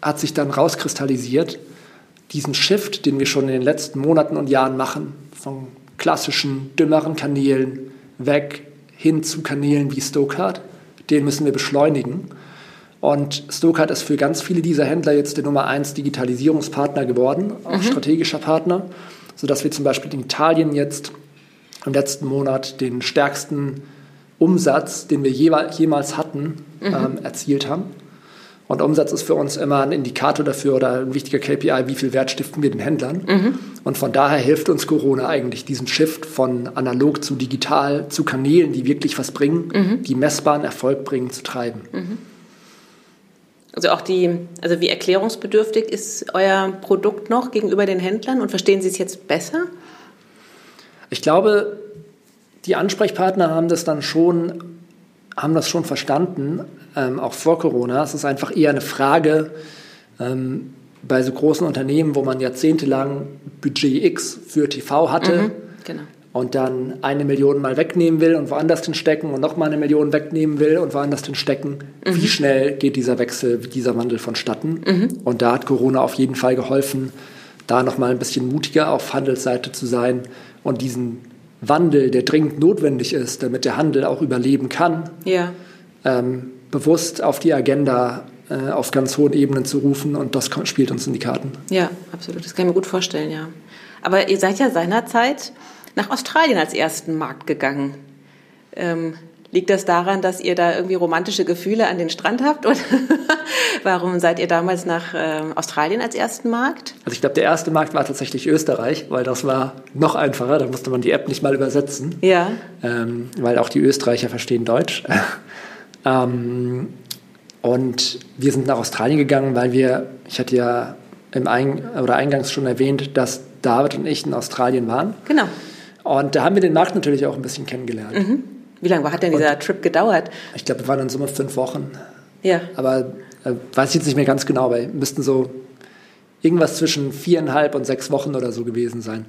hat sich dann rauskristallisiert, diesen Shift, den wir schon in den letzten Monaten und Jahren machen, von klassischen, dümmeren Kanälen weg hin zu Kanälen wie Stocard, den müssen wir beschleunigen. Und Stocard ist für ganz viele dieser Händler jetzt der Nummer 1 Digitalisierungspartner geworden, auch strategischer Partner, sodass wir zum Beispiel in Italien jetzt im letzten Monat den stärksten Umsatz, den wir jemals hatten, erzielt haben. Und Umsatz ist für uns immer ein Indikator dafür oder ein wichtiger KPI, wie viel Wert stiften wir den Händlern. Mhm. Und von daher hilft uns Corona eigentlich, diesen Shift von analog zu digital, zu Kanälen, die wirklich was bringen, die messbaren Erfolg bringen, zu treiben. Mhm. Also also wie erklärungsbedürftig ist euer Produkt noch gegenüber den Händlern und verstehen Sie es jetzt besser? Ich glaube, die Ansprechpartner haben das schon verstanden, auch vor Corona. Es ist einfach eher eine Frage bei so großen Unternehmen, wo man jahrzehntelang Budget X für TV hatte und dann 1 Million mal wegnehmen will und woanders hinstecken und nochmal 1 Million wegnehmen will und woanders hinstecken. Mhm. Wie schnell geht dieser Wandel vonstatten? Mhm. Und da hat Corona auf jeden Fall geholfen, da nochmal ein bisschen mutiger auf Handelsseite zu sein und diesen Wandel, der dringend notwendig ist, damit der Handel auch überleben kann, bewusst auf die Agenda auf ganz hohen Ebenen zu rufen, und das spielt uns in die Karten. Ja, absolut. Das kann ich mir gut vorstellen, ja. Aber ihr seid ja seinerzeit nach Australien als ersten Markt gegangen. Liegt das daran, dass ihr da irgendwie romantische Gefühle an den Strand habt? Oder warum seid ihr damals nach Australien als ersten Markt? Also ich glaube, der erste Markt war tatsächlich Österreich, weil das war noch einfacher. Da musste man die App nicht mal übersetzen, weil auch die Österreicher verstehen Deutsch. Und wir sind nach Australien gegangen, weil ich hatte ja eingangs schon erwähnt, dass David und ich in Australien waren. Genau. Und da haben wir den Markt natürlich auch ein bisschen kennengelernt. Mhm. Wie lange hat denn dieser Trip gedauert? Ich glaube, wir waren in Summe 5 Wochen. Ja. Aber weiß ich jetzt nicht mehr ganz genau, aber müssten so irgendwas zwischen 4,5 und 6 Wochen oder so gewesen sein.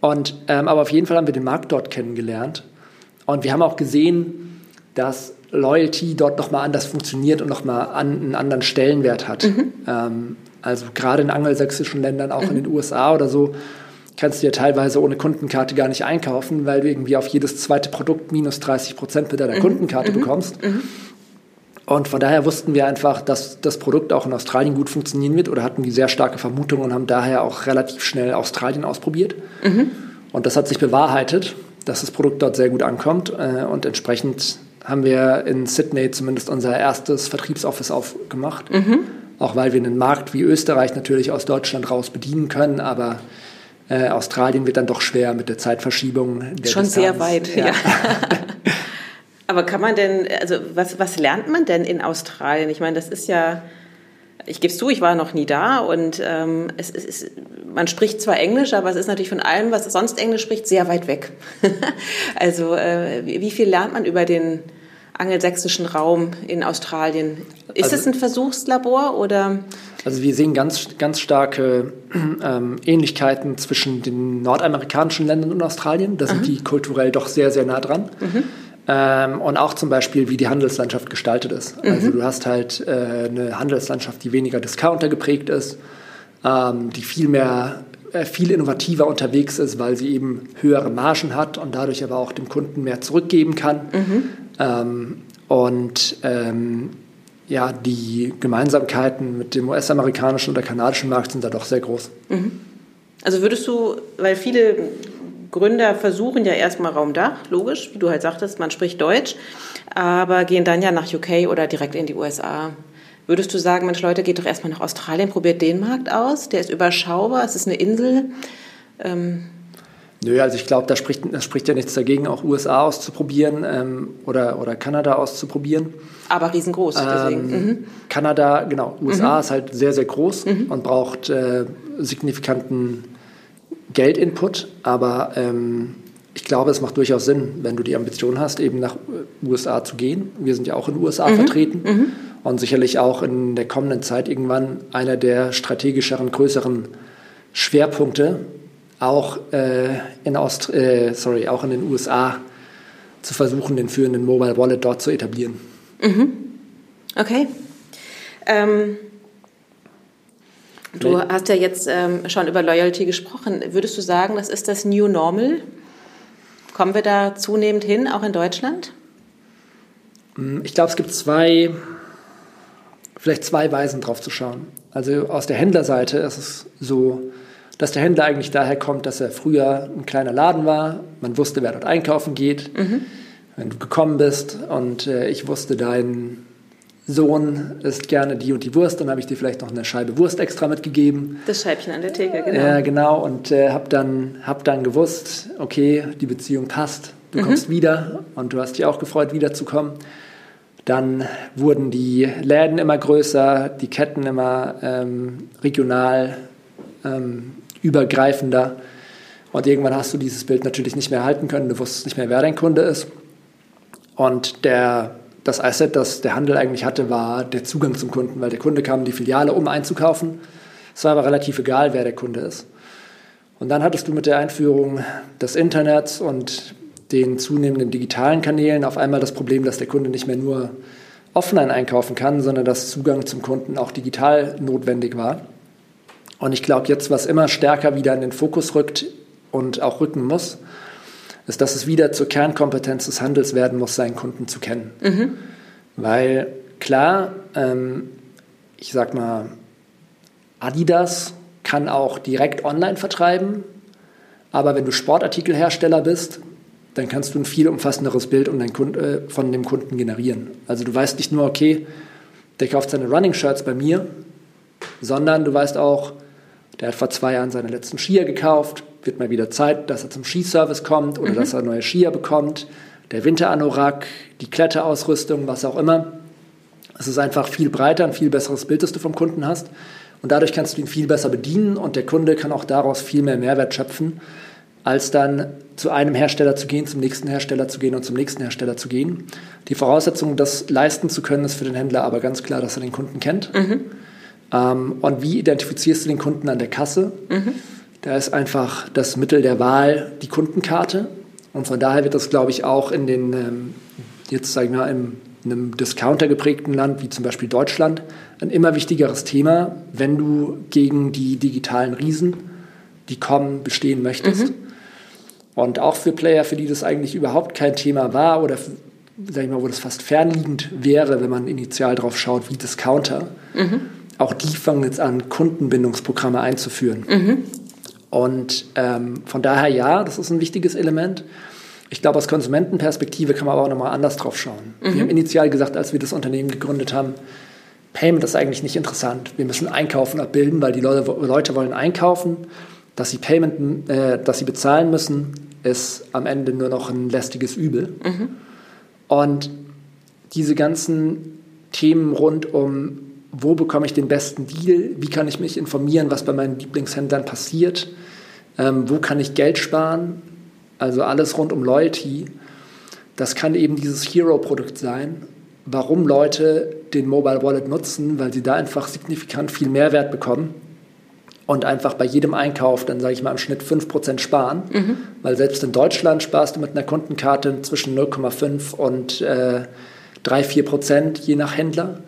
Und aber auf jeden Fall haben wir den Markt dort kennengelernt. Und wir haben auch gesehen, dass Loyalty dort nochmal anders funktioniert und nochmal einen anderen Stellenwert hat. Mhm. Also gerade in angelsächsischen Ländern, auch in den USA oder so, kannst du ja teilweise ohne Kundenkarte gar nicht einkaufen, weil du irgendwie auf jedes zweite Produkt minus 30% mit deiner Kundenkarte bekommst. Und von daher wussten wir einfach, dass das Produkt auch in Australien gut funktionieren wird, oder hatten die sehr starke Vermutung und haben daher auch relativ schnell Australien ausprobiert. Und das hat sich bewahrheitet, dass das Produkt dort sehr gut ankommt. Und entsprechend haben wir in Sydney zumindest unser erstes Vertriebsoffice aufgemacht. Auch weil wir einen Markt wie Österreich natürlich aus Deutschland raus bedienen können, aber Australien wird dann doch schwer mit der Zeitverschiebung. Schon Distanz. Sehr weit, ja. Aber was lernt man denn in Australien? Ich meine, das ist ja Ich gebe es zu, ich war noch nie da und man spricht zwar Englisch, aber es ist natürlich von allem, was sonst Englisch spricht, sehr weit weg. Also wie viel lernt man über den angelsächsischen Raum in Australien? Ist es ein Versuchslabor oder? Also wir sehen ganz starke Ähnlichkeiten zwischen den nordamerikanischen Ländern und Australien. Da sind die kulturell doch sehr, sehr nah dran. Mhm. Und auch zum Beispiel, wie die Handelslandschaft gestaltet ist. Also du hast halt eine Handelslandschaft, die weniger Discounter geprägt ist, die viel innovativer unterwegs ist, weil sie eben höhere Margen hat und dadurch aber auch dem Kunden mehr zurückgeben kann. Mhm. Die Gemeinsamkeiten mit dem US-amerikanischen oder kanadischen Markt sind da doch sehr groß. Mhm. Also würdest du, weil viele Gründer versuchen ja erstmal Raumdach, logisch, wie du halt sagtest, man spricht Deutsch, aber gehen dann ja nach UK oder direkt in die USA. Würdest du sagen, Mensch Leute, geht doch erstmal nach Australien, probiert den Markt aus, der ist überschaubar, es ist eine Insel? Nö, also ich glaube, da spricht ja nichts dagegen, auch USA auszuprobieren oder Kanada auszuprobieren. Aber riesengroß, deswegen. Kanada, genau, USA ist halt sehr, sehr groß und braucht signifikanten Geldinput, aber ich glaube, es macht durchaus Sinn, wenn du die Ambition hast, eben nach USA zu gehen. Wir sind ja auch in den USA vertreten und sicherlich auch in der kommenden Zeit irgendwann einer der strategischeren, größeren Schwerpunkte, auch auch in den USA zu versuchen, den führenden Mobile Wallet dort zu etablieren. Mhm. Okay. Du hast ja jetzt schon über Loyalty gesprochen. Würdest du sagen, das ist das New Normal? Kommen wir da zunehmend hin, auch in Deutschland? Ich glaube, es gibt vielleicht zwei Weisen drauf zu schauen. Also aus der Händlerseite ist es so, dass der Händler eigentlich daher kommt, dass er früher ein kleiner Laden war. Man wusste, wer dort einkaufen geht. Mhm. Wenn du gekommen bist und ich wusste, dein Sohn isst gerne die und die Wurst, dann habe ich dir vielleicht noch eine Scheibe Wurst extra mitgegeben. Das Scheibchen an der Theke, genau. Ja, genau. Und habe dann gewusst, okay, die Beziehung passt, du kommst wieder und du hast dich auch gefreut, wiederzukommen. Dann wurden die Läden immer größer, die Ketten immer regional übergreifender und irgendwann hast du dieses Bild natürlich nicht mehr erhalten können, du wusstest nicht mehr, wer dein Kunde ist. Und das Asset, das der Handel eigentlich hatte, war der Zugang zum Kunden, weil der Kunde kam in die Filiale, um einzukaufen. Es war aber relativ egal, wer der Kunde ist. Und dann hattest du mit der Einführung des Internets und den zunehmenden digitalen Kanälen auf einmal das Problem, dass der Kunde nicht mehr nur offline einkaufen kann, sondern dass Zugang zum Kunden auch digital notwendig war. Und ich glaube, jetzt, was immer stärker wieder in den Fokus rückt und auch rücken muss, ist, dass es wieder zur Kernkompetenz des Handels werden muss, seinen Kunden zu kennen. Mhm. Weil klar, ich sag mal, Adidas kann auch direkt online vertreiben, aber wenn du Sportartikelhersteller bist, dann kannst du ein viel umfassenderes Bild von dem Kunden generieren. Also du weißt nicht nur, okay, der kauft seine Running-Shirts bei mir, sondern du weißt auch, der hat vor 2 Jahren seine letzten Skier gekauft, wird mal wieder Zeit, dass er zum Skiservice kommt oder dass er neue Skier bekommt, der Winteranorak, die Kletterausrüstung, was auch immer. Es ist einfach viel breiter, ein viel besseres Bild, das du vom Kunden hast und dadurch kannst du ihn viel besser bedienen und der Kunde kann auch daraus viel mehr Mehrwert schöpfen, als dann zu einem Hersteller zu gehen, zum nächsten Hersteller zu gehen und zum nächsten Hersteller zu gehen. Die Voraussetzung, das leisten zu können, ist für den Händler aber ganz klar, dass er den Kunden kennt. Mhm. Und wie identifizierst du den Kunden an der Kasse? Mhm. Da ist einfach das Mittel der Wahl die Kundenkarte. Und von daher wird das, glaube ich, auch in den, in einem Discounter geprägten Land, wie zum Beispiel Deutschland, ein immer wichtigeres Thema, wenn du gegen die digitalen Riesen, die kommen, bestehen möchtest. Mhm. Und auch für Player, für die das eigentlich überhaupt kein Thema war oder wo das fast fernliegend wäre, wenn man initial drauf schaut, wie Discounter, auch die fangen jetzt an, Kundenbindungsprogramme einzuführen. Mhm. Und von daher ja, das ist ein wichtiges Element. Ich glaube, aus Konsumentenperspektive kann man aber auch nochmal anders drauf schauen. Mhm. Wir haben initial gesagt, als wir das Unternehmen gegründet haben, Payment ist eigentlich nicht interessant. Wir müssen Einkaufen abbilden, weil die Leute wollen einkaufen. Dass sie bezahlen müssen, ist am Ende nur noch ein lästiges Übel. Mhm. Und diese ganzen Themen rund um wo bekomme ich den besten Deal, wie kann ich mich informieren, was bei meinen Lieblingshändlern passiert, wo kann ich Geld sparen, also alles rund um Loyalty. Das kann eben dieses Hero-Produkt sein, warum Leute den Mobile Wallet nutzen, weil sie da einfach signifikant viel Mehrwert bekommen und einfach bei jedem Einkauf dann, sage ich mal, im Schnitt 5% sparen, weil selbst in Deutschland sparst du mit einer Kundenkarte zwischen 0,5 und 3-4%, je nach Händler.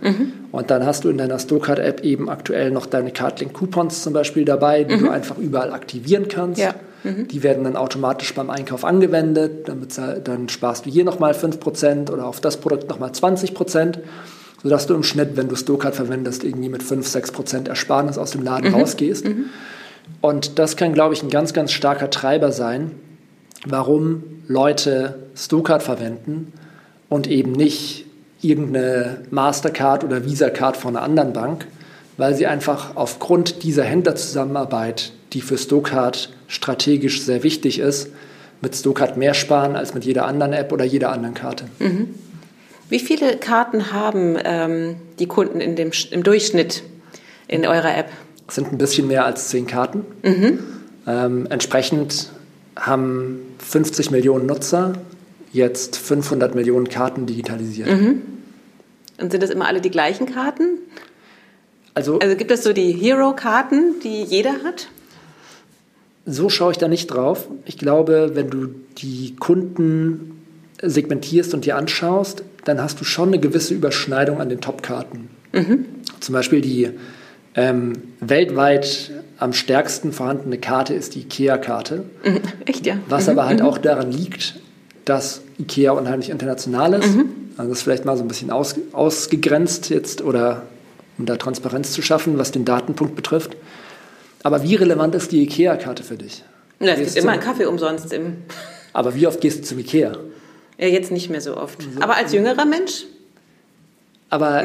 Und dann hast du in deiner Stocard-App eben aktuell noch deine Cardlink-Coupons zum Beispiel dabei, die du einfach überall aktivieren kannst. Ja. Die werden dann automatisch beim Einkauf angewendet. Dann sparst du hier nochmal 5% oder auf das Produkt nochmal 20%, sodass du im Schnitt, wenn du Stocard verwendest, irgendwie mit 5-6% Ersparnis aus dem Laden rausgehst. Und das kann, glaube ich, ein ganz, ganz starker Treiber sein, warum Leute Stocard verwenden und eben nicht irgendeine Mastercard oder Visa-Card von einer anderen Bank, weil sie einfach aufgrund dieser Händlerzusammenarbeit, die für Stocard strategisch sehr wichtig ist, mit Stocard mehr sparen als mit jeder anderen App oder jeder anderen Karte. Wie viele Karten haben die Kunden im Durchschnitt in eurer App? Es sind ein bisschen mehr als 10 Karten. Entsprechend haben 50 Millionen Nutzer jetzt 500 Millionen Karten digitalisiert. Und sind das immer alle die gleichen Karten? Also gibt es so die Hero-Karten, die jeder hat? So schaue ich da nicht drauf. Ich glaube, wenn du die Kunden segmentierst und dir anschaust, dann hast du schon eine gewisse Überschneidung an den Top-Karten. Zum Beispiel die weltweit am stärksten vorhandene Karte ist die IKEA-Karte. Echt, ja. Was aber halt auch daran liegt, dass IKEA unheimlich international ist. Also das ist vielleicht mal so ein bisschen ausgegrenzt jetzt, oder um da Transparenz zu schaffen, was den Datenpunkt betrifft. Aber wie relevant ist die IKEA-Karte für dich? Na, es gibt immer einen Kaffee umsonst. Aber wie oft gehst du zum IKEA? Ja, jetzt nicht mehr so oft. So. Aber als jüngerer Mensch? Aber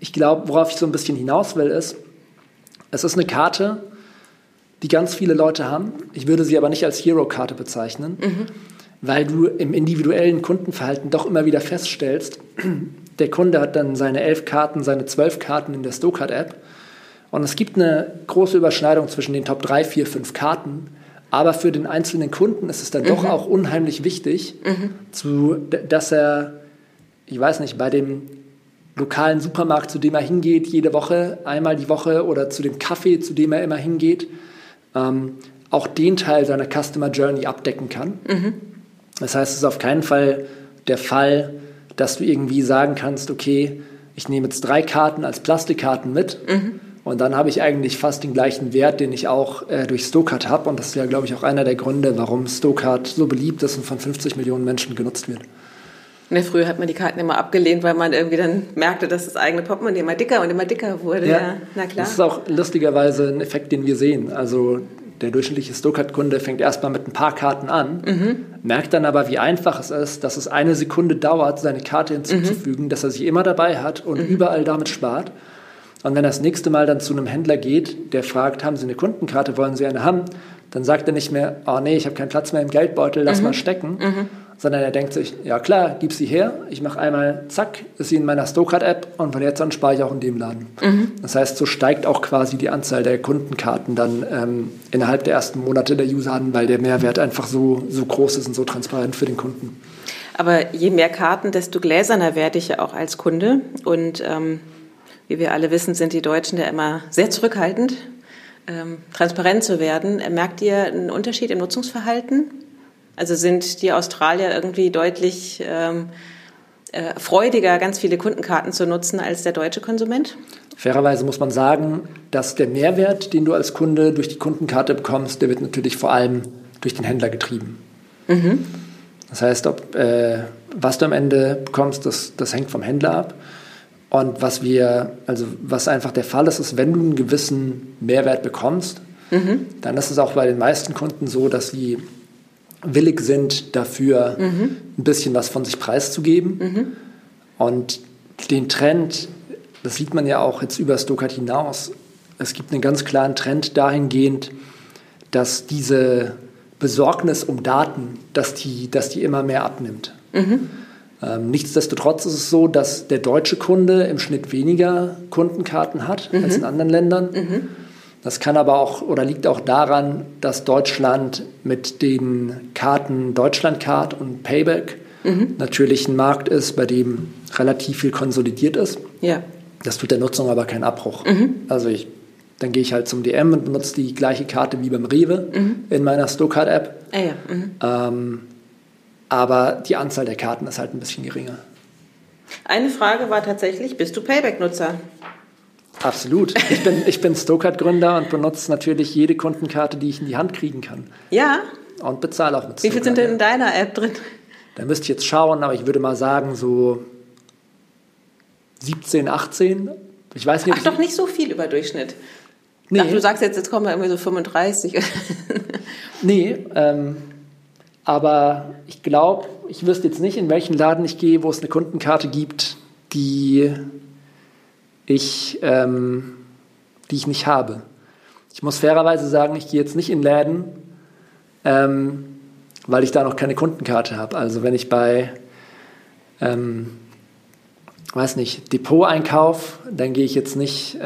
ich glaube, worauf ich so ein bisschen hinaus will, ist, es ist eine Karte, die ganz viele Leute haben. Ich würde sie aber nicht als Hero-Karte bezeichnen, weil du im individuellen Kundenverhalten doch immer wieder feststellst, der Kunde hat dann seine 11 Karten, seine 12 Karten in der Stocard-App. Und es gibt eine große Überschneidung zwischen den Top 3, 4, 5 Karten. Aber für den einzelnen Kunden ist es dann doch auch unheimlich wichtig, dass er, ich weiß nicht, bei dem lokalen Supermarkt, zu dem er hingeht, jede Woche, einmal die Woche, oder zu dem Café, zu dem er immer hingeht, auch den Teil seiner Customer Journey abdecken kann. Das heißt, es ist auf keinen Fall der Fall, dass du irgendwie sagen kannst, okay, ich nehme jetzt 3 Karten als Plastikkarten mit und dann habe ich eigentlich fast den gleichen Wert, den ich auch durch Stocard habe. Und das ist ja, glaube ich, auch einer der Gründe, warum Stocard so beliebt ist und von 50 Millionen Menschen genutzt wird. Ja, früher hat man die Karten immer abgelehnt, weil man irgendwie dann merkte, dass das eigene Portemonnaie immer dicker wurde. Ja, na klar. Das ist auch lustigerweise ein Effekt, den wir sehen. Also der durchschnittliche Stocard-Kunde fängt erstmal mit ein paar Karten an, merkt dann aber, wie einfach es ist, dass es eine Sekunde dauert, seine Karte hinzuzufügen, dass er sie immer dabei hat und überall damit spart. Und wenn er das nächste Mal dann zu einem Händler geht, der fragt, haben Sie eine Kundenkarte, wollen Sie eine haben? Dann sagt er nicht mehr, oh nee, ich habe keinen Platz mehr im Geldbeutel, lass mal stecken. Sondern er denkt sich, ja klar, gib sie her, ich mache einmal, zack, ist sie in meiner Stocard-App und von jetzt an spare ich auch in dem Laden. Das heißt, so steigt auch quasi die Anzahl der Kundenkarten dann innerhalb der ersten Monate der User an, weil der Mehrwert einfach so groß ist und so transparent für den Kunden. Aber je mehr Karten, desto gläserner werde ich ja auch als Kunde. Und wie wir alle wissen, sind die Deutschen ja immer sehr zurückhaltend, transparent zu werden. Merkt ihr einen Unterschied im Nutzungsverhalten? Also sind die Australier irgendwie deutlich freudiger, ganz viele Kundenkarten zu nutzen, als der deutsche Konsument? Fairerweise muss man sagen, dass der Mehrwert, den du als Kunde durch die Kundenkarte bekommst, der wird natürlich vor allem durch den Händler getrieben. Das heißt, was du am Ende bekommst, das hängt vom Händler ab. Und was einfach der Fall ist, ist, wenn du einen gewissen Mehrwert bekommst, dann ist es auch bei den meisten Kunden so, dass sie willig sind, dafür ein bisschen was von sich preiszugeben. Und den Trend, das sieht man ja auch jetzt über Stocard hinaus, es gibt einen ganz klaren Trend dahingehend, dass diese Besorgnis um Daten, dass die immer mehr abnimmt. Nichtsdestotrotz ist es so, dass der deutsche Kunde im Schnitt weniger Kundenkarten hat als in anderen Ländern. Das kann aber auch oder liegt auch daran, dass Deutschland mit den Karten Deutschlandcard und Payback natürlich ein Markt ist, bei dem relativ viel konsolidiert ist. Ja. Das tut der Nutzung aber keinen Abbruch. Also dann gehe ich halt zum DM und benutze die gleiche Karte wie beim Rewe in meiner Stocard-App. Aber die Anzahl der Karten ist halt ein bisschen geringer. Eine Frage war tatsächlich, bist du Payback-Nutzer? Absolut. Ich bin Stocard-Gründer und benutze natürlich jede Kundenkarte, die ich in die Hand kriegen kann. Ja. Und bezahle auch mit Stocard. Wie viel sind denn in deiner App drin? Da müsste ich jetzt schauen, aber ich würde mal sagen, so 17, 18. Ich weiß nicht, doch nicht so viel über Durchschnitt. Nee. Ach, du sagst jetzt kommen wir irgendwie so 35. Nee, aber ich glaube, ich wüsste jetzt nicht, in welchen Laden ich gehe, wo es eine Kundenkarte gibt, die ich nicht habe. Ich muss fairerweise sagen, ich gehe jetzt nicht in Läden, weil ich da noch keine Kundenkarte habe. Also wenn ich bei Depot-Einkauf, dann gehe ich jetzt nicht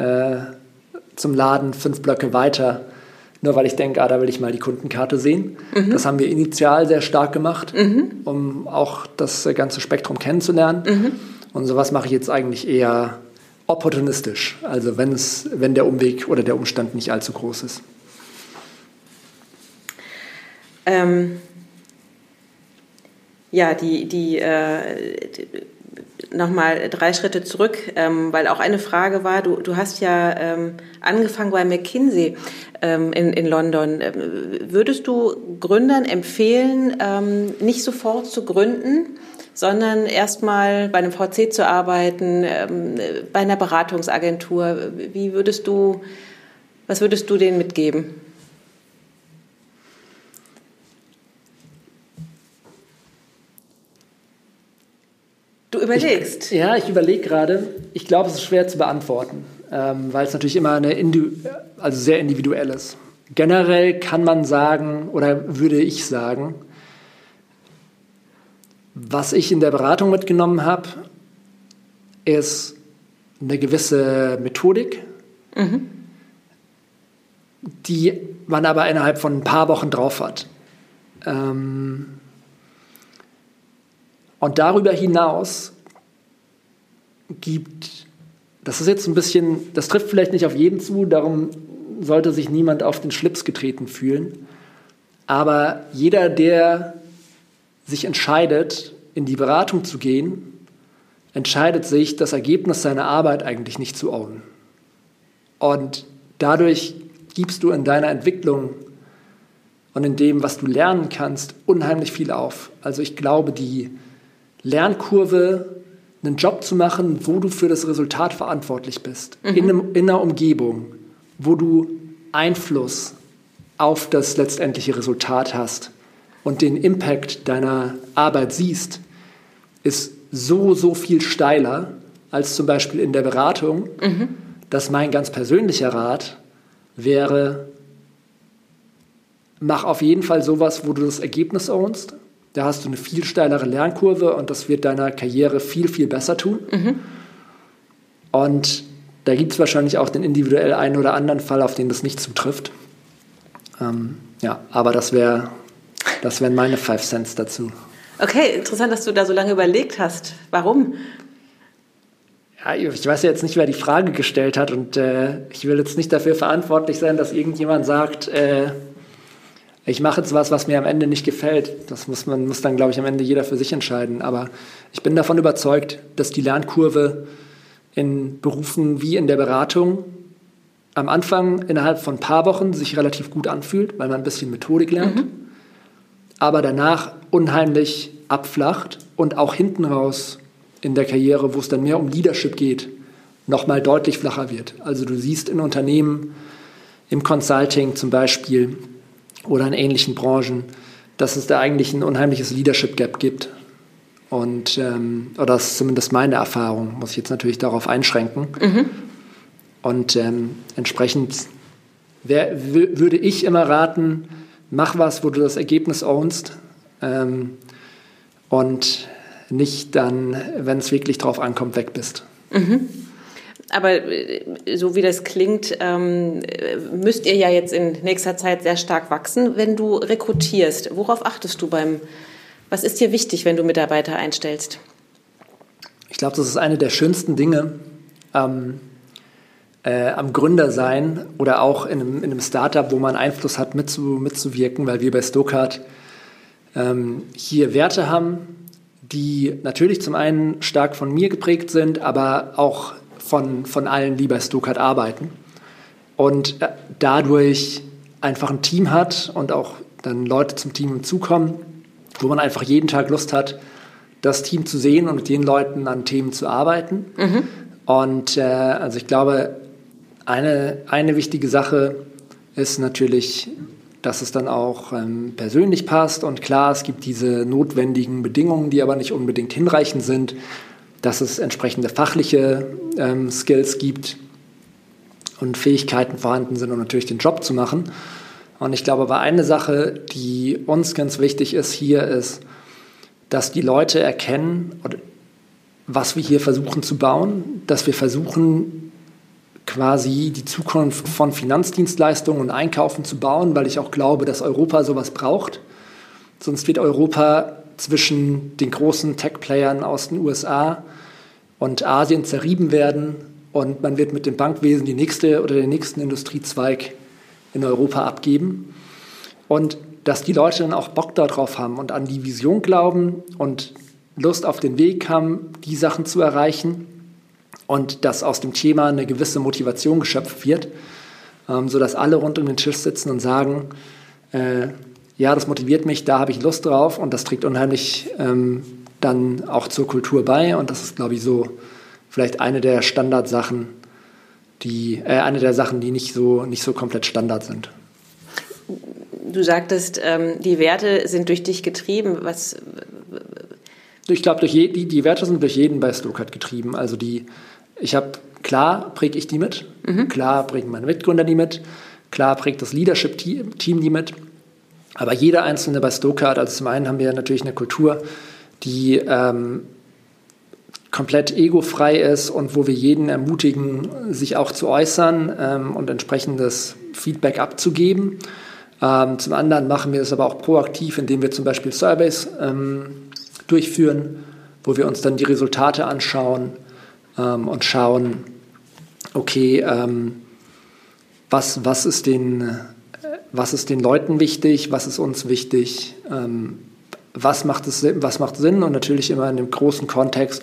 zum Laden 5 Blöcke weiter, nur weil ich denke, da will ich mal die Kundenkarte sehen. Das haben wir initial sehr stark gemacht, um auch das ganze Spektrum kennenzulernen. Und sowas mache ich jetzt eigentlich eher opportunistisch, also wenn der Umweg oder der Umstand nicht allzu groß ist. Nochmal 3 Schritte zurück, weil auch eine Frage war, du hast ja angefangen bei McKinsey in London. Würdest du Gründern empfehlen, nicht sofort zu gründen, sondern erstmal bei einem VC zu arbeiten, bei einer Beratungsagentur? Was würdest du denen mitgeben? Du überlegst. Ich überlege gerade. Ich glaube, es ist schwer zu beantworten, weil es natürlich immer sehr individuell ist. Generell kann man sagen, oder würde ich sagen, was ich in der Beratung mitgenommen habe, ist eine gewisse Methodik, die man aber innerhalb von ein paar Wochen drauf hat. Und darüber hinaus das trifft vielleicht nicht auf jeden zu, darum sollte sich niemand auf den Schlips getreten fühlen. Aber jeder, der sich entscheidet, in die Beratung zu gehen, entscheidet sich, das Ergebnis seiner Arbeit eigentlich nicht zu ownen. Und dadurch gibst du in deiner Entwicklung und in dem, was du lernen kannst, unheimlich viel auf. Also ich glaube, die Lernkurve, einen Job zu machen, wo du für das Resultat verantwortlich bist, in einer Umgebung, wo du Einfluss auf das letztendliche Resultat hast und den Impact deiner Arbeit siehst, ist so, so viel steiler als zum Beispiel in der Beratung, dass mein ganz persönlicher Rat wäre, mach auf jeden Fall sowas, wo du das Ergebnis ownst. Da hast du eine viel steilere Lernkurve und das wird deiner Karriere viel, viel besser tun. Und da gibt es wahrscheinlich auch den individuell einen oder anderen Fall, auf den das nicht zutrifft. Aber das wären meine 5 Cents dazu. Okay, interessant, dass du da so lange überlegt hast. Warum? Ja, ich weiß ja jetzt nicht, wer die Frage gestellt hat und ich will jetzt nicht dafür verantwortlich sein, dass irgendjemand sagt, ich mache jetzt was mir am Ende nicht gefällt. Das muss dann, glaube ich, am Ende jeder für sich entscheiden. Aber ich bin davon überzeugt, dass die Lernkurve in Berufen wie in der Beratung am Anfang innerhalb von ein paar Wochen sich relativ gut anfühlt, weil man ein bisschen Methodik lernt, aber danach unheimlich abflacht und auch hinten raus in der Karriere, wo es dann mehr um Leadership geht, nochmal deutlich flacher wird. Also du siehst in Unternehmen, im Consulting zum Beispiel, oder in ähnlichen Branchen, dass es da eigentlich ein unheimliches Leadership-Gap gibt. Und, oder das ist zumindest meine Erfahrung, muss ich jetzt natürlich darauf einschränken. Und entsprechend würde ich immer raten, mach was, wo du das Ergebnis ownst. Und nicht dann, wenn es wirklich drauf ankommt, weg bist. Mhm. Aber so wie das klingt, müsst ihr ja jetzt in nächster Zeit sehr stark wachsen. Wenn du rekrutierst, worauf achtest du was ist dir wichtig, wenn du Mitarbeiter einstellst? Ich glaube, das ist eine der schönsten Dinge am Gründer sein oder auch in einem Startup, wo man Einfluss hat, mitzuwirken, weil wir bei Stocard hier Werte haben, die natürlich zum einen stark von mir geprägt sind, aber auch von allen, die bei Stocard arbeiten, und dadurch einfach ein Team hat und auch dann Leute zum Team hinzukommen, wo man einfach jeden Tag Lust hat, das Team zu sehen und mit den Leuten an Themen zu arbeiten. Mhm. Und also ich glaube, eine wichtige Sache ist natürlich, dass es dann auch persönlich passt, und klar, es gibt diese notwendigen Bedingungen, die aber nicht unbedingt hinreichend sind, dass es entsprechende fachliche Skills gibt und Fähigkeiten vorhanden sind, um natürlich den Job zu machen. Und ich glaube, aber eine Sache, die uns ganz wichtig ist hier, ist, dass die Leute erkennen, was wir hier versuchen zu bauen, dass wir versuchen, quasi die Zukunft von Finanzdienstleistungen und Einkaufen zu bauen, weil ich auch glaube, dass Europa sowas braucht. Sonst wird Europa zwischen den großen Tech-Playern aus den USA und Asien zerrieben werden, und man wird mit dem Bankwesen die nächste oder den nächsten Industriezweig in Europa abgeben, und dass die Leute dann auch Bock darauf haben und an die Vision glauben und Lust auf den Weg haben, die Sachen zu erreichen, und dass aus dem Thema eine gewisse Motivation geschöpft wird, sodass alle rund um den Tisch sitzen und sagen, ja, das motiviert mich, da habe ich Lust drauf, und das trägt unheimlich dann auch zur Kultur bei, und das ist, glaube ich, so vielleicht eine der Standardsachen, die nicht so komplett Standard sind. Du sagtest, die Werte sind durch dich getrieben. Ich glaube, die Werte sind durch jeden bei Stocard getrieben. Also klar präge ich die mit, klar prägen meine Mitgründer die mit, klar prägt das Leadership-Team die mit. Aber jeder Einzelne bei Stocard, also zum einen haben wir natürlich eine Kultur, die komplett egofrei ist und wo wir jeden ermutigen, sich auch zu äußern und entsprechendes Feedback abzugeben. Zum anderen machen wir das aber auch proaktiv, indem wir zum Beispiel Surveys durchführen, wo wir uns dann die Resultate anschauen und schauen, okay, was ist den Leuten wichtig, was ist uns wichtig, was macht Sinn, und natürlich immer in dem großen Kontext,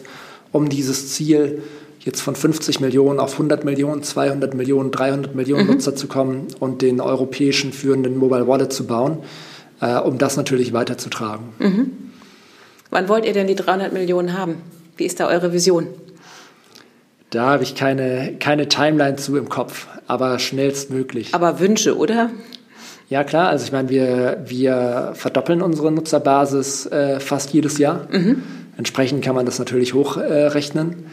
um dieses Ziel jetzt von 50 Millionen auf 100 Millionen, 200 Millionen, 300 Millionen Nutzer zu kommen und den europäischen führenden Mobile Wallet zu bauen, um das natürlich weiterzutragen. Mhm. Wann wollt ihr denn die 300 Millionen haben? Wie ist da eure Vision? Da habe ich keine Timeline zu im Kopf, aber schnellstmöglich. Aber Wünsche, oder? Ja, klar. Also ich meine, wir verdoppeln unsere Nutzerbasis fast jedes Jahr. Mhm. Entsprechend kann man das natürlich hochrechnen.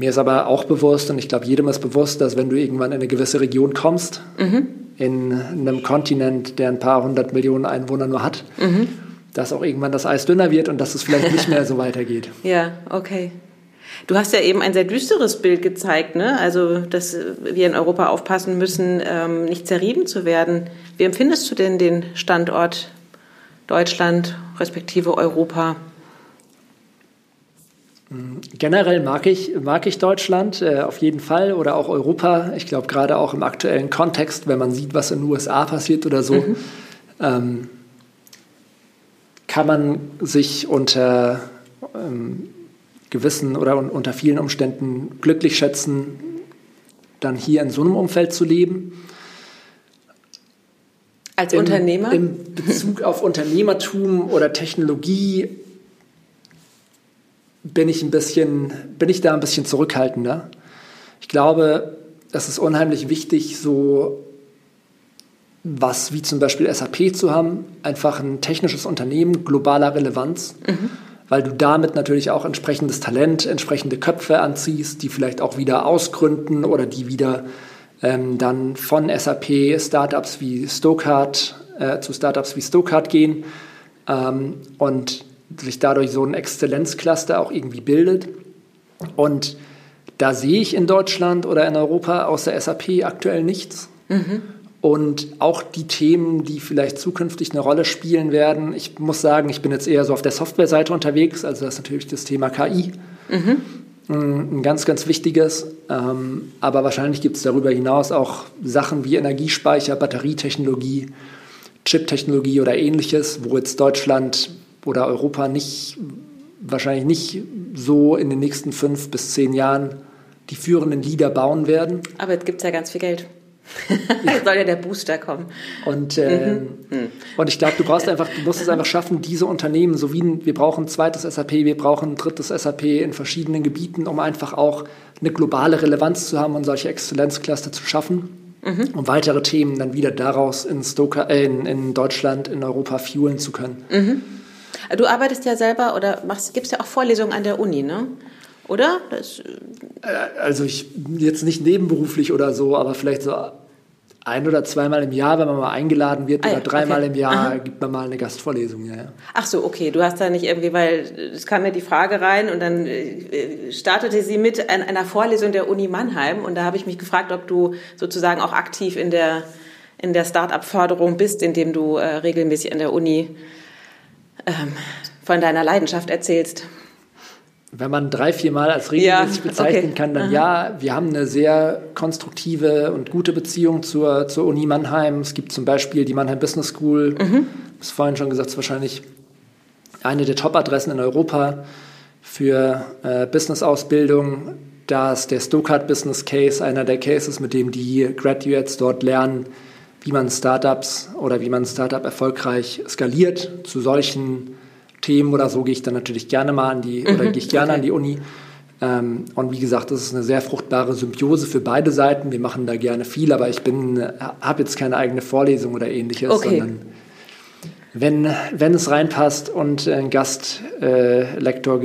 Mir ist aber auch bewusst, und ich glaube, jedem ist bewusst, dass wenn du irgendwann in eine gewisse Region kommst, in einem Kontinent, der ein paar 100 Millionen Einwohner nur hat, dass auch irgendwann das Eis dünner wird und dass es vielleicht nicht mehr so weitergeht. Ja, okay. Du hast ja eben ein sehr düsteres Bild gezeigt, ne? Also, dass wir in Europa aufpassen müssen, nicht zerrieben zu werden. Wie empfindest du denn den Standort Deutschland respektive Europa? Generell mag ich Deutschland auf jeden Fall, oder auch Europa. Ich glaube, gerade auch im aktuellen Kontext, wenn man sieht, was in den USA passiert oder so, kann man sich unter gewissen oder unter vielen Umständen glücklich schätzen, dann hier in so einem Umfeld zu leben. Als Unternehmer? In Bezug auf Unternehmertum oder Technologie bin ich da ein bisschen zurückhaltender. Ich glaube, es ist unheimlich wichtig, so was wie zum Beispiel SAP zu haben, einfach ein technisches Unternehmen globaler Relevanz, weil du damit natürlich auch entsprechendes Talent, entsprechende Köpfe anziehst, die vielleicht auch wieder ausgründen oder die wieder dann von SAP Startups wie Stocard gehen, und sich dadurch so ein Exzellenzcluster auch irgendwie bildet. Und da sehe ich in Deutschland oder in Europa außer SAP aktuell nichts. Mhm. Und auch die Themen, die vielleicht zukünftig eine Rolle spielen werden. Ich muss sagen, ich bin jetzt eher so auf der Softwareseite unterwegs. Also das ist natürlich das Thema KI. Mhm. Ein ganz, ganz wichtiges. Aber wahrscheinlich gibt es darüber hinaus auch Sachen wie Energiespeicher, Batterietechnologie, Chiptechnologie oder ähnliches, wo jetzt Deutschland oder Europa wahrscheinlich nicht so in den nächsten 5 bis 10 Jahren die führenden Leader bauen werden. Aber jetzt gibt es ja ganz viel Geld. Jetzt soll ja der Booster kommen. Und ich glaube, du musst es einfach schaffen, diese Unternehmen, so wie wir brauchen ein zweites SAP, wir brauchen ein drittes SAP in verschiedenen Gebieten, um einfach auch eine globale Relevanz zu haben und solche Exzellenzcluster zu schaffen, um weitere Themen dann wieder daraus in Deutschland, in Europa fuelen zu können. Mhm. Du arbeitest ja selber oder gibst ja auch Vorlesungen an der Uni, ne? Oder? Also ich jetzt nicht nebenberuflich oder so, aber vielleicht so 1 oder 2 Mal im Jahr, wenn man mal eingeladen wird, oder 3 Mal im Jahr, gibt man mal eine Gastvorlesung. Ja. Ach so, okay, du hast da nicht irgendwie, weil es kam mir die Frage rein und dann startete sie mit einer Vorlesung der Uni Mannheim und da habe ich mich gefragt, ob du sozusagen auch aktiv in der Start-up-Förderung bist, indem du regelmäßig an der Uni von deiner Leidenschaft erzählst. Wenn man 3-4 Mal als regelmäßig bezeichnen kann, dann wir haben eine sehr konstruktive und gute Beziehung zur Uni Mannheim. Es gibt zum Beispiel die Mannheim Business School, das vorhin schon gesagt, ist wahrscheinlich eine der Top-Adressen in Europa für Business-Ausbildung. Da ist der Stocard Business Case einer der Cases, mit dem die Graduates dort lernen, wie man Startup erfolgreich skaliert. Zu solchen Themen oder so gehe ich dann natürlich gerne mal an die Uni. Und wie gesagt, das ist eine sehr fruchtbare Symbiose für beide Seiten. Wir machen da gerne viel, aber ich habe jetzt keine eigene Vorlesung oder ähnliches, sondern wenn es reinpasst und ein Lecturer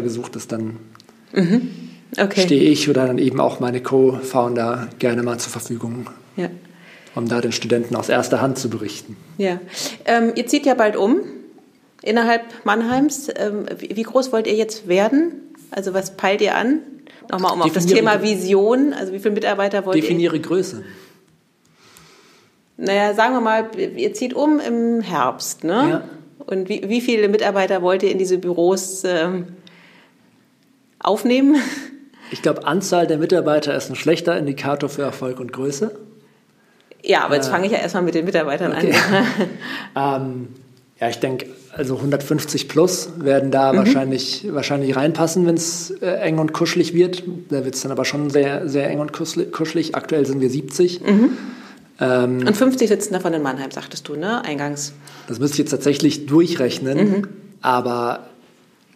gesucht ist, dann stehe ich oder dann eben auch meine Co-Founder gerne mal zur Verfügung. Ja. Um da den Studenten aus erster Hand zu berichten. Ja. Ihr zieht ja bald um innerhalb Mannheims. Wie groß wollt ihr jetzt werden? Also was peilt ihr an? Nochmal auf das Thema Vision. Also wie viele Mitarbeiter wollt ihr? Definiere Größe. Naja, sagen wir mal, ihr zieht um im Herbst, ne? Ja. Und wie viele Mitarbeiter wollt ihr in diese Büros aufnehmen? Ich glaube, Anzahl der Mitarbeiter ist ein schlechter Indikator für Erfolg und Größe. Ja, aber jetzt fange ich ja erstmal mit den Mitarbeitern an. Ich denke, also 150 plus werden da wahrscheinlich reinpassen, wenn es eng und kuschelig wird. Da wird es dann aber schon sehr, sehr eng und kuschelig. Aktuell sind wir 70. Mhm. Und 50 sitzen davon in Mannheim, sagtest du, ne? Eingangs. Das müsste ich jetzt tatsächlich durchrechnen. Mhm. Aber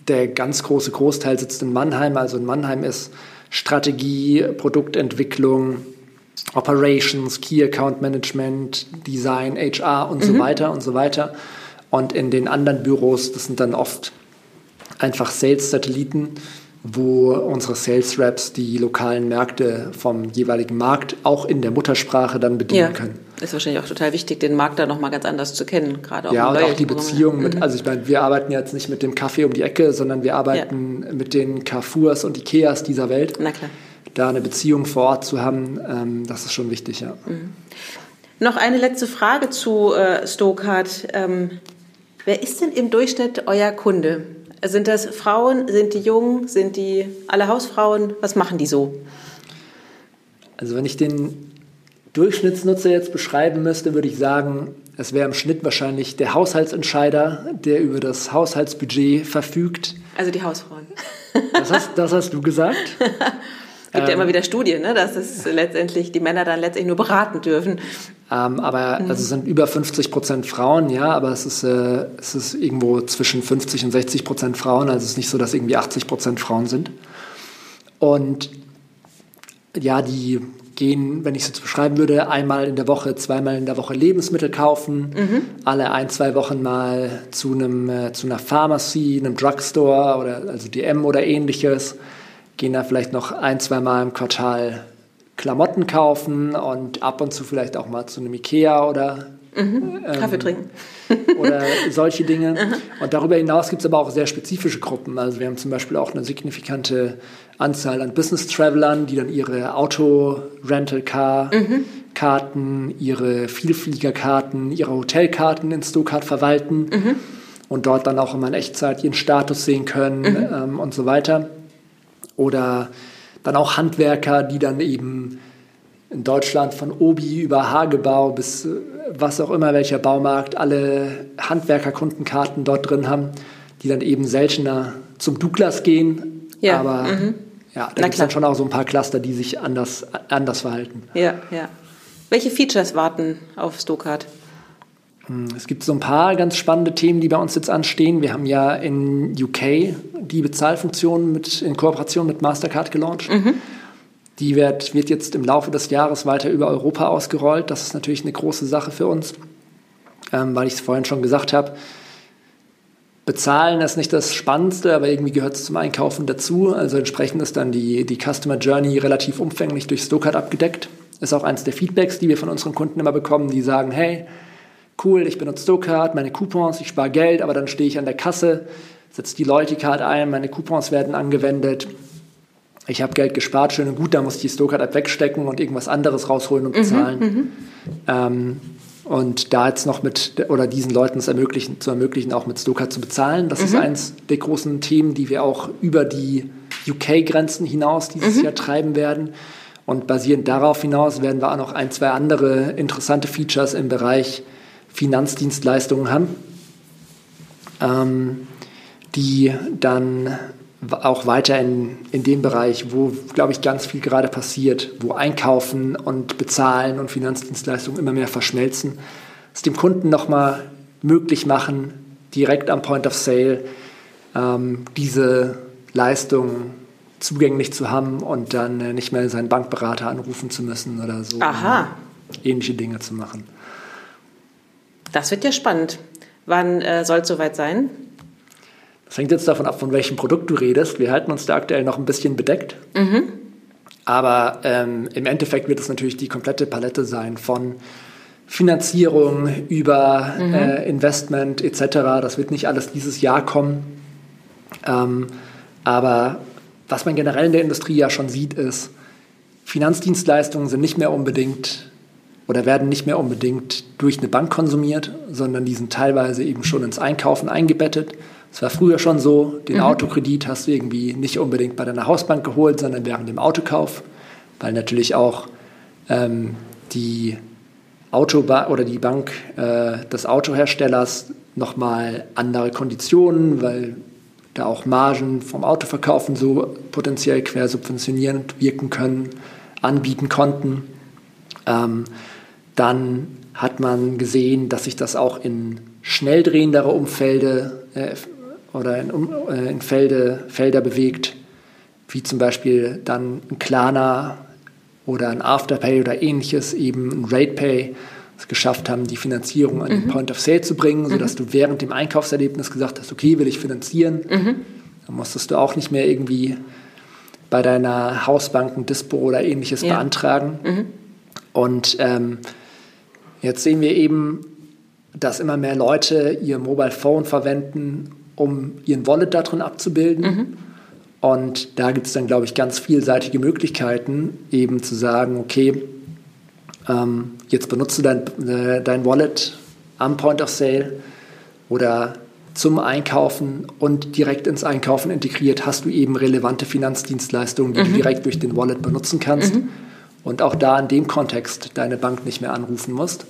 der ganz große Großteil sitzt in Mannheim. Also in Mannheim ist Strategie, Produktentwicklung, Operations, Key Account Management, Design, HR und so weiter und so weiter. Und in den anderen Büros, das sind dann oft einfach Sales-Satelliten, wo unsere Sales-Reps die lokalen Märkte vom jeweiligen Markt auch in der Muttersprache dann bedienen können. Ist wahrscheinlich auch total wichtig, den Markt da nochmal ganz anders zu kennen, gerade auch im Loyalty-Programm. Ja, und auch die Beziehung mit, also ich meine, wir arbeiten jetzt nicht mit dem Kaffee um die Ecke, sondern wir arbeiten mit den Carrefours und Ikeas dieser Welt. Na klar. Da eine Beziehung vor Ort zu haben, das ist schon wichtig, ja. Mhm. Noch eine letzte Frage zu Stocard. Wer ist denn im Durchschnitt euer Kunde? Sind das Frauen, sind die jung, sind die alle Hausfrauen? Was machen die so? Also wenn ich den Durchschnittsnutzer jetzt beschreiben müsste, würde ich sagen, es wäre im Schnitt wahrscheinlich der Haushaltsentscheider, der über das Haushaltsbudget verfügt. Also die Hausfrauen. Das hast du gesagt? Es gibt ja immer wieder Studien, ne, dass es letztendlich die Männer dann letztendlich nur beraten dürfen. Also es sind über 50% Frauen, ja, aber es ist irgendwo zwischen 50 und 60% Frauen. Also es ist nicht so, dass irgendwie 80% Frauen sind. Und ja, die gehen, wenn ich es jetzt beschreiben würde, einmal in der Woche, zweimal in der Woche Lebensmittel kaufen, alle 1-2 Wochen mal zu einer Pharmacy, einem Drugstore oder also DM oder ähnliches. Gehen da vielleicht noch 1-2 Mal im Quartal Klamotten kaufen und ab und zu vielleicht auch mal zu einem IKEA oder Kaffee trinken. Oder solche Dinge. Und darüber hinaus gibt es aber auch sehr spezifische Gruppen. Also wir haben zum Beispiel auch eine signifikante Anzahl an Business-Travelern, die dann ihre Auto-Rental-Car-Karten, ihre Vielfliegerkarten, ihre Hotelkarten in Stocard verwalten und dort dann auch immer in Echtzeit ihren Status sehen können und so weiter. Oder dann auch Handwerker, die dann eben in Deutschland von Obi über Hagebau bis was auch immer, welcher Baumarkt, alle Handwerkerkundenkarten dort drin haben, die dann eben seltener zum Douglas gehen. Ja. Aber ja, da gibt es dann schon auch so ein paar Cluster, die sich anders verhalten. Ja, ja. Welche Features warten auf Stocard? Es gibt so ein paar ganz spannende Themen, die bei uns jetzt anstehen. Wir haben ja in UK die Bezahlfunktion in Kooperation mit Mastercard gelauncht. Die wird jetzt im Laufe des Jahres weiter über Europa ausgerollt. Das ist natürlich eine große Sache für uns, weil ich es vorhin schon gesagt habe. Bezahlen ist nicht das Spannendste, aber irgendwie gehört es zum Einkaufen dazu. Also entsprechend ist dann die Customer Journey relativ umfänglich durch Stocard abgedeckt. Ist auch eines der Feedbacks, die wir von unseren Kunden immer bekommen, die sagen, hey, cool, ich benutze Stocard, meine Coupons, ich spare Geld, aber dann stehe ich an der Kasse, setze die Loyalty-Card ein, meine Coupons werden angewendet. Ich habe Geld gespart, schön und gut, da muss ich die Stocard-App wegstecken und irgendwas anderes rausholen und bezahlen. Und da jetzt noch diesen Leuten es zu ermöglichen, auch mit Stocard zu bezahlen. Das ist eins der großen Themen, die wir auch über die UK-Grenzen hinaus dieses Jahr treiben werden. Und basierend darauf hinaus werden wir auch noch 1-2 andere interessante Features im Bereich Finanzdienstleistungen haben, die dann auch weiter in dem Bereich, wo, glaube ich, ganz viel gerade passiert, wo Einkaufen und Bezahlen und Finanzdienstleistungen immer mehr verschmelzen, es dem Kunden nochmal möglich machen, direkt am Point of Sale diese Leistung zugänglich zu haben und dann nicht mehr seinen Bankberater anrufen zu müssen oder so, um ähnliche Dinge zu machen. Das wird ja spannend. Wann soll es soweit sein? Das hängt jetzt davon ab, von welchem Produkt du redest. Wir halten uns da aktuell noch ein bisschen bedeckt. Aber im Endeffekt wird es natürlich die komplette Palette sein von Finanzierung über Investment etc. Das wird nicht alles dieses Jahr kommen. Aber was man generell in der Industrie ja schon sieht, ist, Finanzdienstleistungen sind nicht mehr unbedingt oder werden nicht mehr unbedingt durch eine Bank konsumiert, sondern die sind teilweise eben schon ins Einkaufen eingebettet. Es war früher schon so, den Autokredit hast du irgendwie nicht unbedingt bei deiner Hausbank geholt, sondern während dem Autokauf, weil natürlich auch die Autobahn oder die Bank des Autoherstellers nochmal andere Konditionen, weil da auch Margen vom Autoverkaufen so potenziell quersubventionierend wirken können, anbieten konnten. Dann hat man gesehen, dass sich das auch in schnell drehendere Umfelde in Felder bewegt, wie zum Beispiel dann ein Klarna oder ein Afterpay oder ähnliches, eben ein Ratepay, es geschafft haben, die Finanzierung an den Point of Sale zu bringen, sodass du während dem Einkaufserlebnis gesagt hast, okay, will ich finanzieren. Dann musstest du auch nicht mehr irgendwie bei deiner Hausbank ein Dispo oder ähnliches beantragen. Und jetzt sehen wir eben, dass immer mehr Leute ihr Mobile Phone verwenden, um ihren Wallet da drin abzubilden. Und da gibt es dann, glaube ich, ganz vielseitige Möglichkeiten, eben zu sagen, okay, jetzt benutzt du dein Wallet am Point of Sale oder zum Einkaufen und direkt ins Einkaufen integriert hast du eben relevante Finanzdienstleistungen, die du direkt durch den Wallet benutzen kannst und auch da in dem Kontext deine Bank nicht mehr anrufen musst.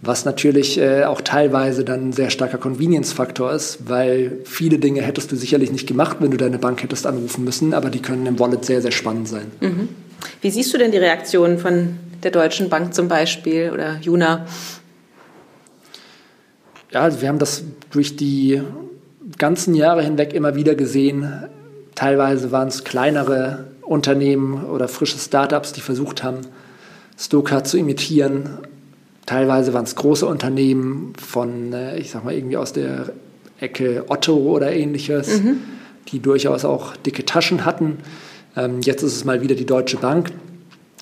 Was natürlich auch teilweise dann ein sehr starker Convenience-Faktor ist, weil viele Dinge hättest du sicherlich nicht gemacht, wenn du deine Bank hättest anrufen müssen, aber die können im Wallet sehr, sehr spannend sein. Wie siehst du denn die Reaktion von der Deutschen Bank zum Beispiel oder Juna? Ja, also wir haben das durch die ganzen Jahre hinweg immer wieder gesehen. Teilweise waren es kleinere Unternehmen oder frische Startups, die versucht haben, Stocard zu imitieren. Teilweise waren es große Unternehmen von, ich sag mal, irgendwie aus der Ecke Otto oder ähnliches, die durchaus auch dicke Taschen hatten. Jetzt ist es mal wieder die Deutsche Bank,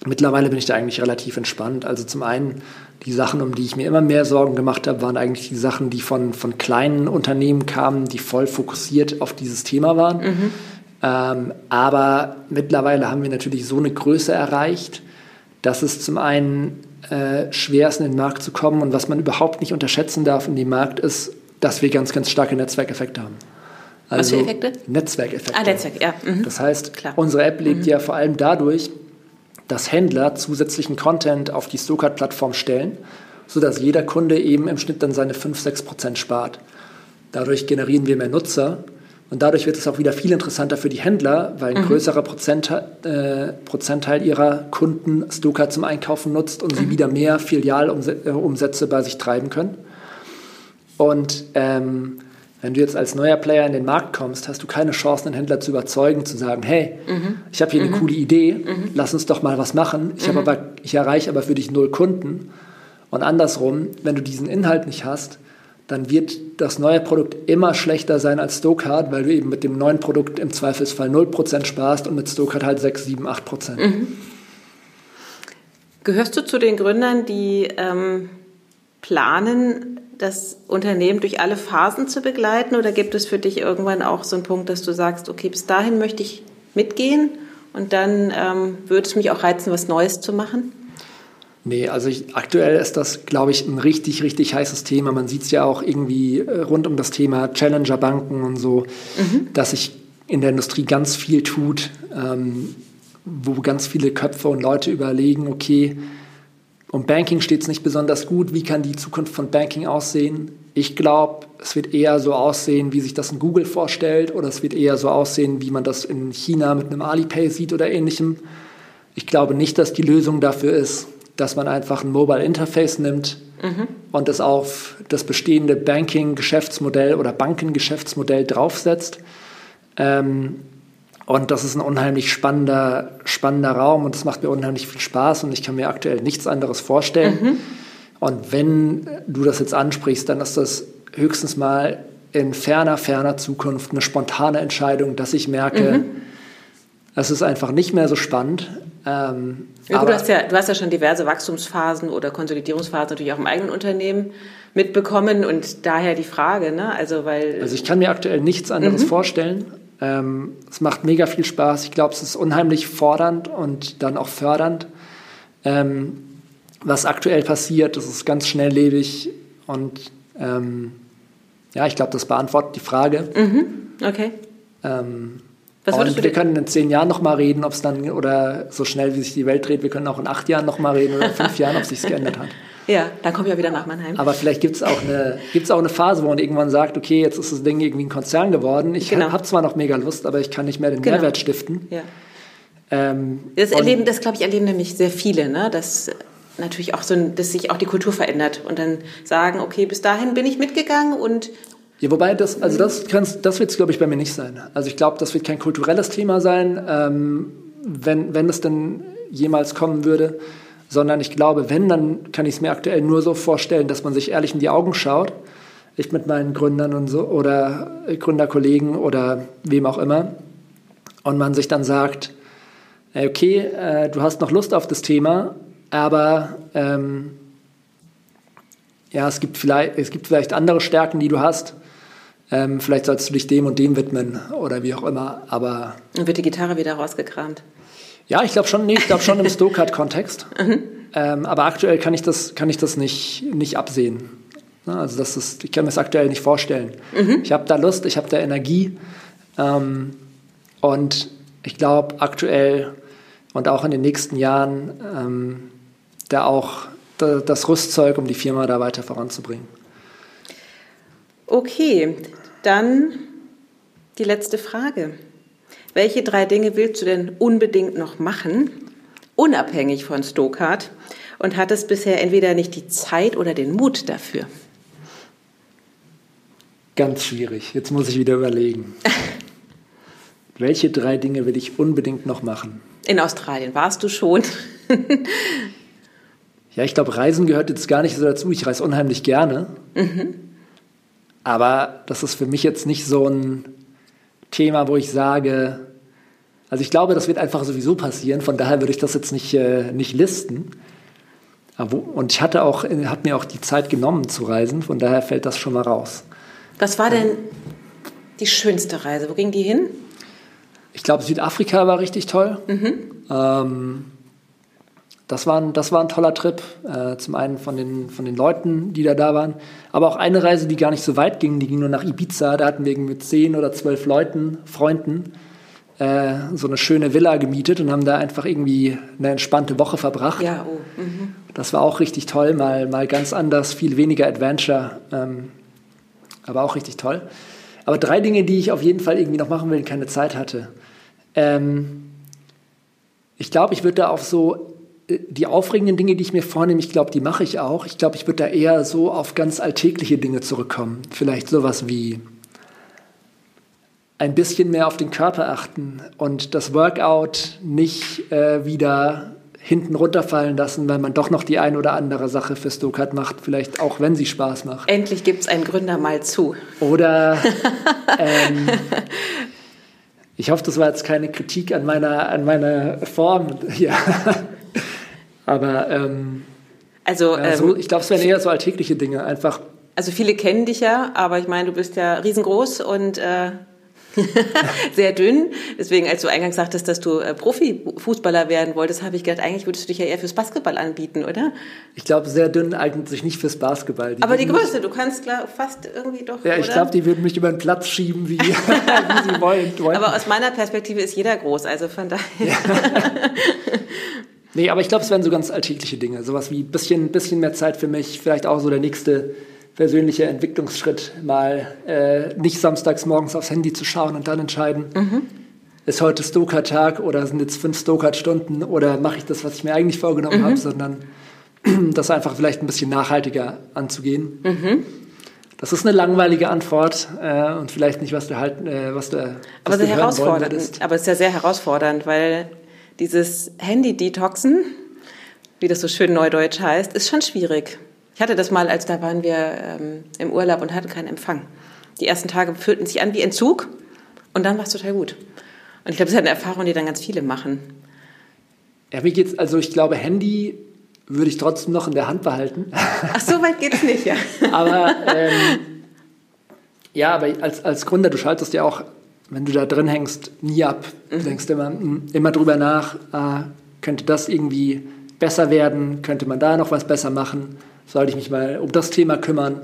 Mittlerweile bin ich da eigentlich relativ entspannt. Also zum einen, die Sachen, um die ich mir immer mehr Sorgen gemacht habe, waren eigentlich die Sachen, die von kleinen Unternehmen kamen, die voll fokussiert auf dieses Thema waren. Mhm. Aber mittlerweile haben wir natürlich so eine Größe erreicht, dass es zum einen schwer ist, in den Markt zu kommen. Und was man überhaupt nicht unterschätzen darf in dem Markt ist, dass wir ganz, ganz starke Netzwerkeffekte haben. Also was für Effekte? Netzwerkeffekte. Ah, Netzwerk, ja. Mhm. Das heißt, klar, unsere App lebt ja vor allem dadurch, dass Händler zusätzlichen Content auf die Stocard-Plattform stellen, sodass jeder Kunde eben im Schnitt dann seine 5-6% spart. Dadurch generieren wir mehr Nutzer und dadurch wird es auch wieder viel interessanter für die Händler, weil ein größerer Prozentteil ihrer Kunden Stocard zum Einkaufen nutzt und sie wieder mehr Filialumsätze bei sich treiben können. Und wenn du jetzt als neuer Player in den Markt kommst, hast du keine Chance, einen Händler zu überzeugen, zu sagen, hey, ich habe hier eine coole Idee, lass uns doch mal was machen. Ich erreiche aber für dich 0 Kunden. Und andersrum, wenn du diesen Inhalt nicht hast, dann wird das neue Produkt immer schlechter sein als Stocard, weil du eben mit dem neuen Produkt im Zweifelsfall 0% sparst und mit Stocard halt 6, 7, 8%. Mhm. Gehörst du zu den Gründern, die planen, das Unternehmen durch alle Phasen zu begleiten, oder gibt es für dich irgendwann auch so einen Punkt, dass du sagst, okay, bis dahin möchte ich mitgehen und dann würde es mich auch reizen, was Neues zu machen? Nee, also aktuell ist das, glaube ich, ein richtig, richtig heißes Thema. Man sieht es ja auch irgendwie rund um das Thema Challenger-Banken und so, dass sich in der Industrie ganz viel tut, wo ganz viele Köpfe und Leute überlegen, okay, um Banking steht es nicht besonders gut. Wie kann die Zukunft von Banking aussehen? Ich glaube, es wird eher so aussehen, wie sich das in Google vorstellt, oder es wird eher so aussehen, wie man das in China mit einem Alipay sieht oder ähnlichem. Ich glaube nicht, dass die Lösung dafür ist, dass man einfach ein Mobile Interface nimmt und das auf das bestehende Banking-Geschäftsmodell oder Bankengeschäftsmodell draufsetzt. Und das ist ein unheimlich spannender Raum und es macht mir unheimlich viel Spaß und ich kann mir aktuell nichts anderes vorstellen. Und wenn du das jetzt ansprichst, dann ist das höchstens mal in ferner Zukunft eine spontane Entscheidung, dass ich merke, es ist einfach nicht mehr so spannend. Aber du hast ja schon diverse Wachstumsphasen oder Konsolidierungsphasen natürlich auch im eigenen Unternehmen mitbekommen und daher die Frage, ne? Also ich kann mir aktuell nichts anderes vorstellen. Es macht mega viel Spaß. Ich glaube, es ist unheimlich fordernd und dann auch fördernd. Was aktuell passiert, das ist ganz schnelllebig. Und ich glaube, das beantwortet die Frage. Okay. Wir können in 10 Jahren nochmal reden, ob es dann, oder so schnell, wie sich die Welt dreht, wir können auch in 8 Jahren nochmal reden oder in 5 Jahren, ob es sich geändert hat. Ja, dann komme ich ja wieder nach Mannheim. Aber vielleicht gibt es auch eine Phase, wo man irgendwann sagt, okay, jetzt ist das Ding irgendwie ein Konzern geworden. Ich habe zwar noch mega Lust, aber ich kann nicht mehr den Mehrwert stiften. Ja. Das erleben nämlich sehr viele, ne? Dass natürlich auch dass sich auch die Kultur verändert und dann sagen, okay, bis dahin bin ich mitgegangen und... Ja, wobei, das wird es, glaube ich, bei mir nicht sein. Also ich glaube, das wird kein kulturelles Thema sein, wenn es denn jemals kommen würde. Sondern ich glaube, wenn, dann kann ich es mir aktuell nur so vorstellen, dass man sich ehrlich in die Augen schaut. Ich mit meinen Gründern und so oder Gründerkollegen oder wem auch immer. Und man sich dann sagt, okay, du hast noch Lust auf das Thema, aber... Es gibt vielleicht andere Stärken, die du hast. Vielleicht sollst du dich dem und dem widmen oder wie auch immer. Aber und wird die Gitarre wieder rausgekramt? Ja, ich glaube schon. Nee, ich glaube schon im Stocard-Kontext. Aber aktuell kann ich das nicht absehen. Also ich kann mir das aktuell nicht vorstellen. Ich habe da Lust, ich habe da Energie. Und ich glaube aktuell und auch in den nächsten Jahren da auch das Rüstzeug, um die Firma da weiter voranzubringen. Okay, dann die letzte Frage. Welche 3 Dinge willst du denn unbedingt noch machen, unabhängig von Stocard, und hattest bisher entweder nicht die Zeit oder den Mut dafür? Ganz schwierig, jetzt muss ich wieder überlegen. Welche 3 Dinge will ich unbedingt noch machen? In Australien warst du schon. Ja, ich glaube, Reisen gehört jetzt gar nicht so dazu. Ich reise unheimlich gerne. Aber das ist für mich jetzt nicht so ein Thema, wo ich sage, Also ich glaube, das wird einfach sowieso passieren. Von daher würde ich das jetzt nicht listen. Und ich habe mir auch die Zeit genommen zu reisen. Von daher fällt das schon mal raus. Was war denn die schönste Reise? Wo ging die hin? Ich glaube, Südafrika war richtig toll. Mhm. Das war ein toller Trip. Zum einen von den Leuten, die da waren. Aber auch eine Reise, die gar nicht so weit ging. Die ging nur nach Ibiza. Da hatten wir mit 10 oder 12 Leuten, Freunden, so eine schöne Villa gemietet und haben da einfach irgendwie eine entspannte Woche verbracht. Ja, oh. Mhm. Das war auch richtig toll. Mal ganz anders, viel weniger Adventure. Aber auch richtig toll. Aber 3 Dinge, die ich auf jeden Fall irgendwie noch machen will, keine Zeit hatte. Ich glaube, ich würde da auf so die aufregenden Dinge, die ich mir vornehme, ich glaube, die mache ich auch. Ich glaube, ich würde da eher so auf ganz alltägliche Dinge zurückkommen. Vielleicht sowas wie ein bisschen mehr auf den Körper achten und das Workout nicht wieder hinten runterfallen lassen, weil man doch noch die ein oder andere Sache für Stocard macht, vielleicht auch, wenn sie Spaß macht. Endlich gibt es einen Gründer mal zu. Oder ich hoffe, das war jetzt keine Kritik an meiner Form. Ja. Aber ich glaube, es wären eher so alltägliche Dinge einfach. Also viele kennen dich ja, aber ich meine, du bist ja riesengroß und sehr dünn. Deswegen, als du eingangs sagtest, dass du Profifußballer werden wolltest, habe ich gedacht, eigentlich würdest du dich ja eher fürs Basketball anbieten, oder? Ich glaube, sehr dünn eignet sich nicht fürs Basketball. Aber die Größe, du kannst klar fast irgendwie doch, ja, ich glaube, die würden mich über den Platz schieben, wie sie wollen. Aber aus meiner Perspektive ist jeder groß, also von daher. Ja. Nee, aber ich glaube, es wären so ganz alltägliche Dinge. Sowas wie ein bisschen mehr Zeit für mich, vielleicht auch so der nächste persönlicher Entwicklungsschritt, mal nicht samstags morgens aufs Handy zu schauen und dann entscheiden, ist heute Stocard-Tag oder sind jetzt 5 Stocard-Stunden oder mache ich das, was ich mir eigentlich vorgenommen habe, sondern das einfach vielleicht ein bisschen nachhaltiger anzugehen. Mhm. Das ist eine langweilige Antwort und vielleicht nicht, was du hören wollen würdest. Aber es ist ja sehr herausfordernd, weil dieses Handy-Detoxen, wie das so schön neudeutsch heißt, ist schon schwierig. Ich hatte das mal, da waren wir im Urlaub und hatten keinen Empfang. Die ersten Tage fühlten sich an wie Entzug und dann war es total gut. Und ich glaube, das ist eine Erfahrung, die dann ganz viele machen. Ja, wie geht's? Also ich glaube, Handy würde ich trotzdem noch in der Hand behalten. Ach, so weit geht's nicht, ja. Aber aber als Gründer, du schaltest ja auch, wenn du da drin hängst, nie ab. Du denkst immer drüber nach, könnte das irgendwie besser werden? Könnte man da noch was besser machen? Sollte ich mich mal um das Thema kümmern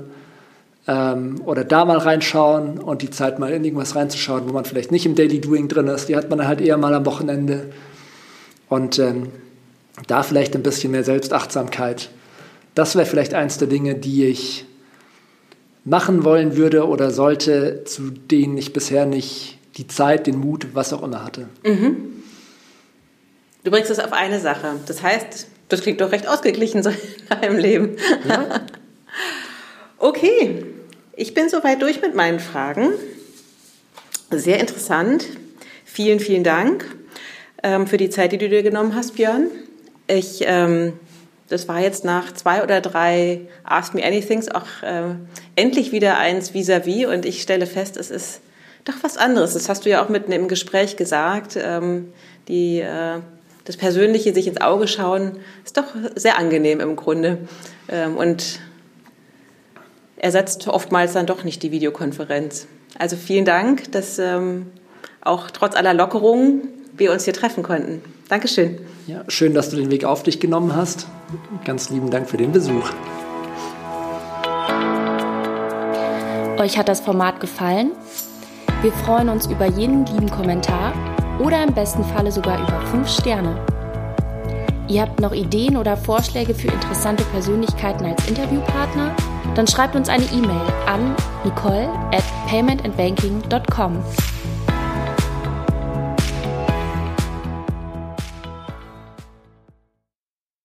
oder da mal reinschauen und die Zeit mal in irgendwas reinzuschauen, wo man vielleicht nicht im Daily Doing drin ist. Die hat man halt eher mal am Wochenende. Und da vielleicht ein bisschen mehr Selbstachtsamkeit. Das wäre vielleicht eins der Dinge, die ich machen wollen würde oder sollte, zu denen ich bisher nicht die Zeit, den Mut, was auch immer hatte. Mhm. Du bringst es auf eine Sache. Das heißt, das klingt doch recht ausgeglichen so in deinem Leben. Ja. Okay, ich bin soweit durch mit meinen Fragen. Sehr interessant. Vielen, vielen Dank für die Zeit, die du dir genommen hast, Björn. Das war jetzt nach 2 oder 3 Ask Me Anythings auch endlich wieder eins vis-à-vis. Und ich stelle fest, es ist doch was anderes. Das hast du ja auch mitten im Gespräch gesagt. Das Persönliche, sich ins Auge schauen, ist doch sehr angenehm im Grunde und ersetzt oftmals dann doch nicht die Videokonferenz. Also vielen Dank, dass auch trotz aller Lockerungen wir uns hier treffen konnten. Dankeschön. Ja, schön, dass du den Weg auf dich genommen hast. Ganz lieben Dank für den Besuch. Euch hat das Format gefallen? Wir freuen uns über jeden lieben Kommentar. Oder im besten Falle sogar über 5 Sterne. Ihr habt noch Ideen oder Vorschläge für interessante Persönlichkeiten als Interviewpartner? Dann schreibt uns eine E-Mail an nicole@paymentandbanking.com.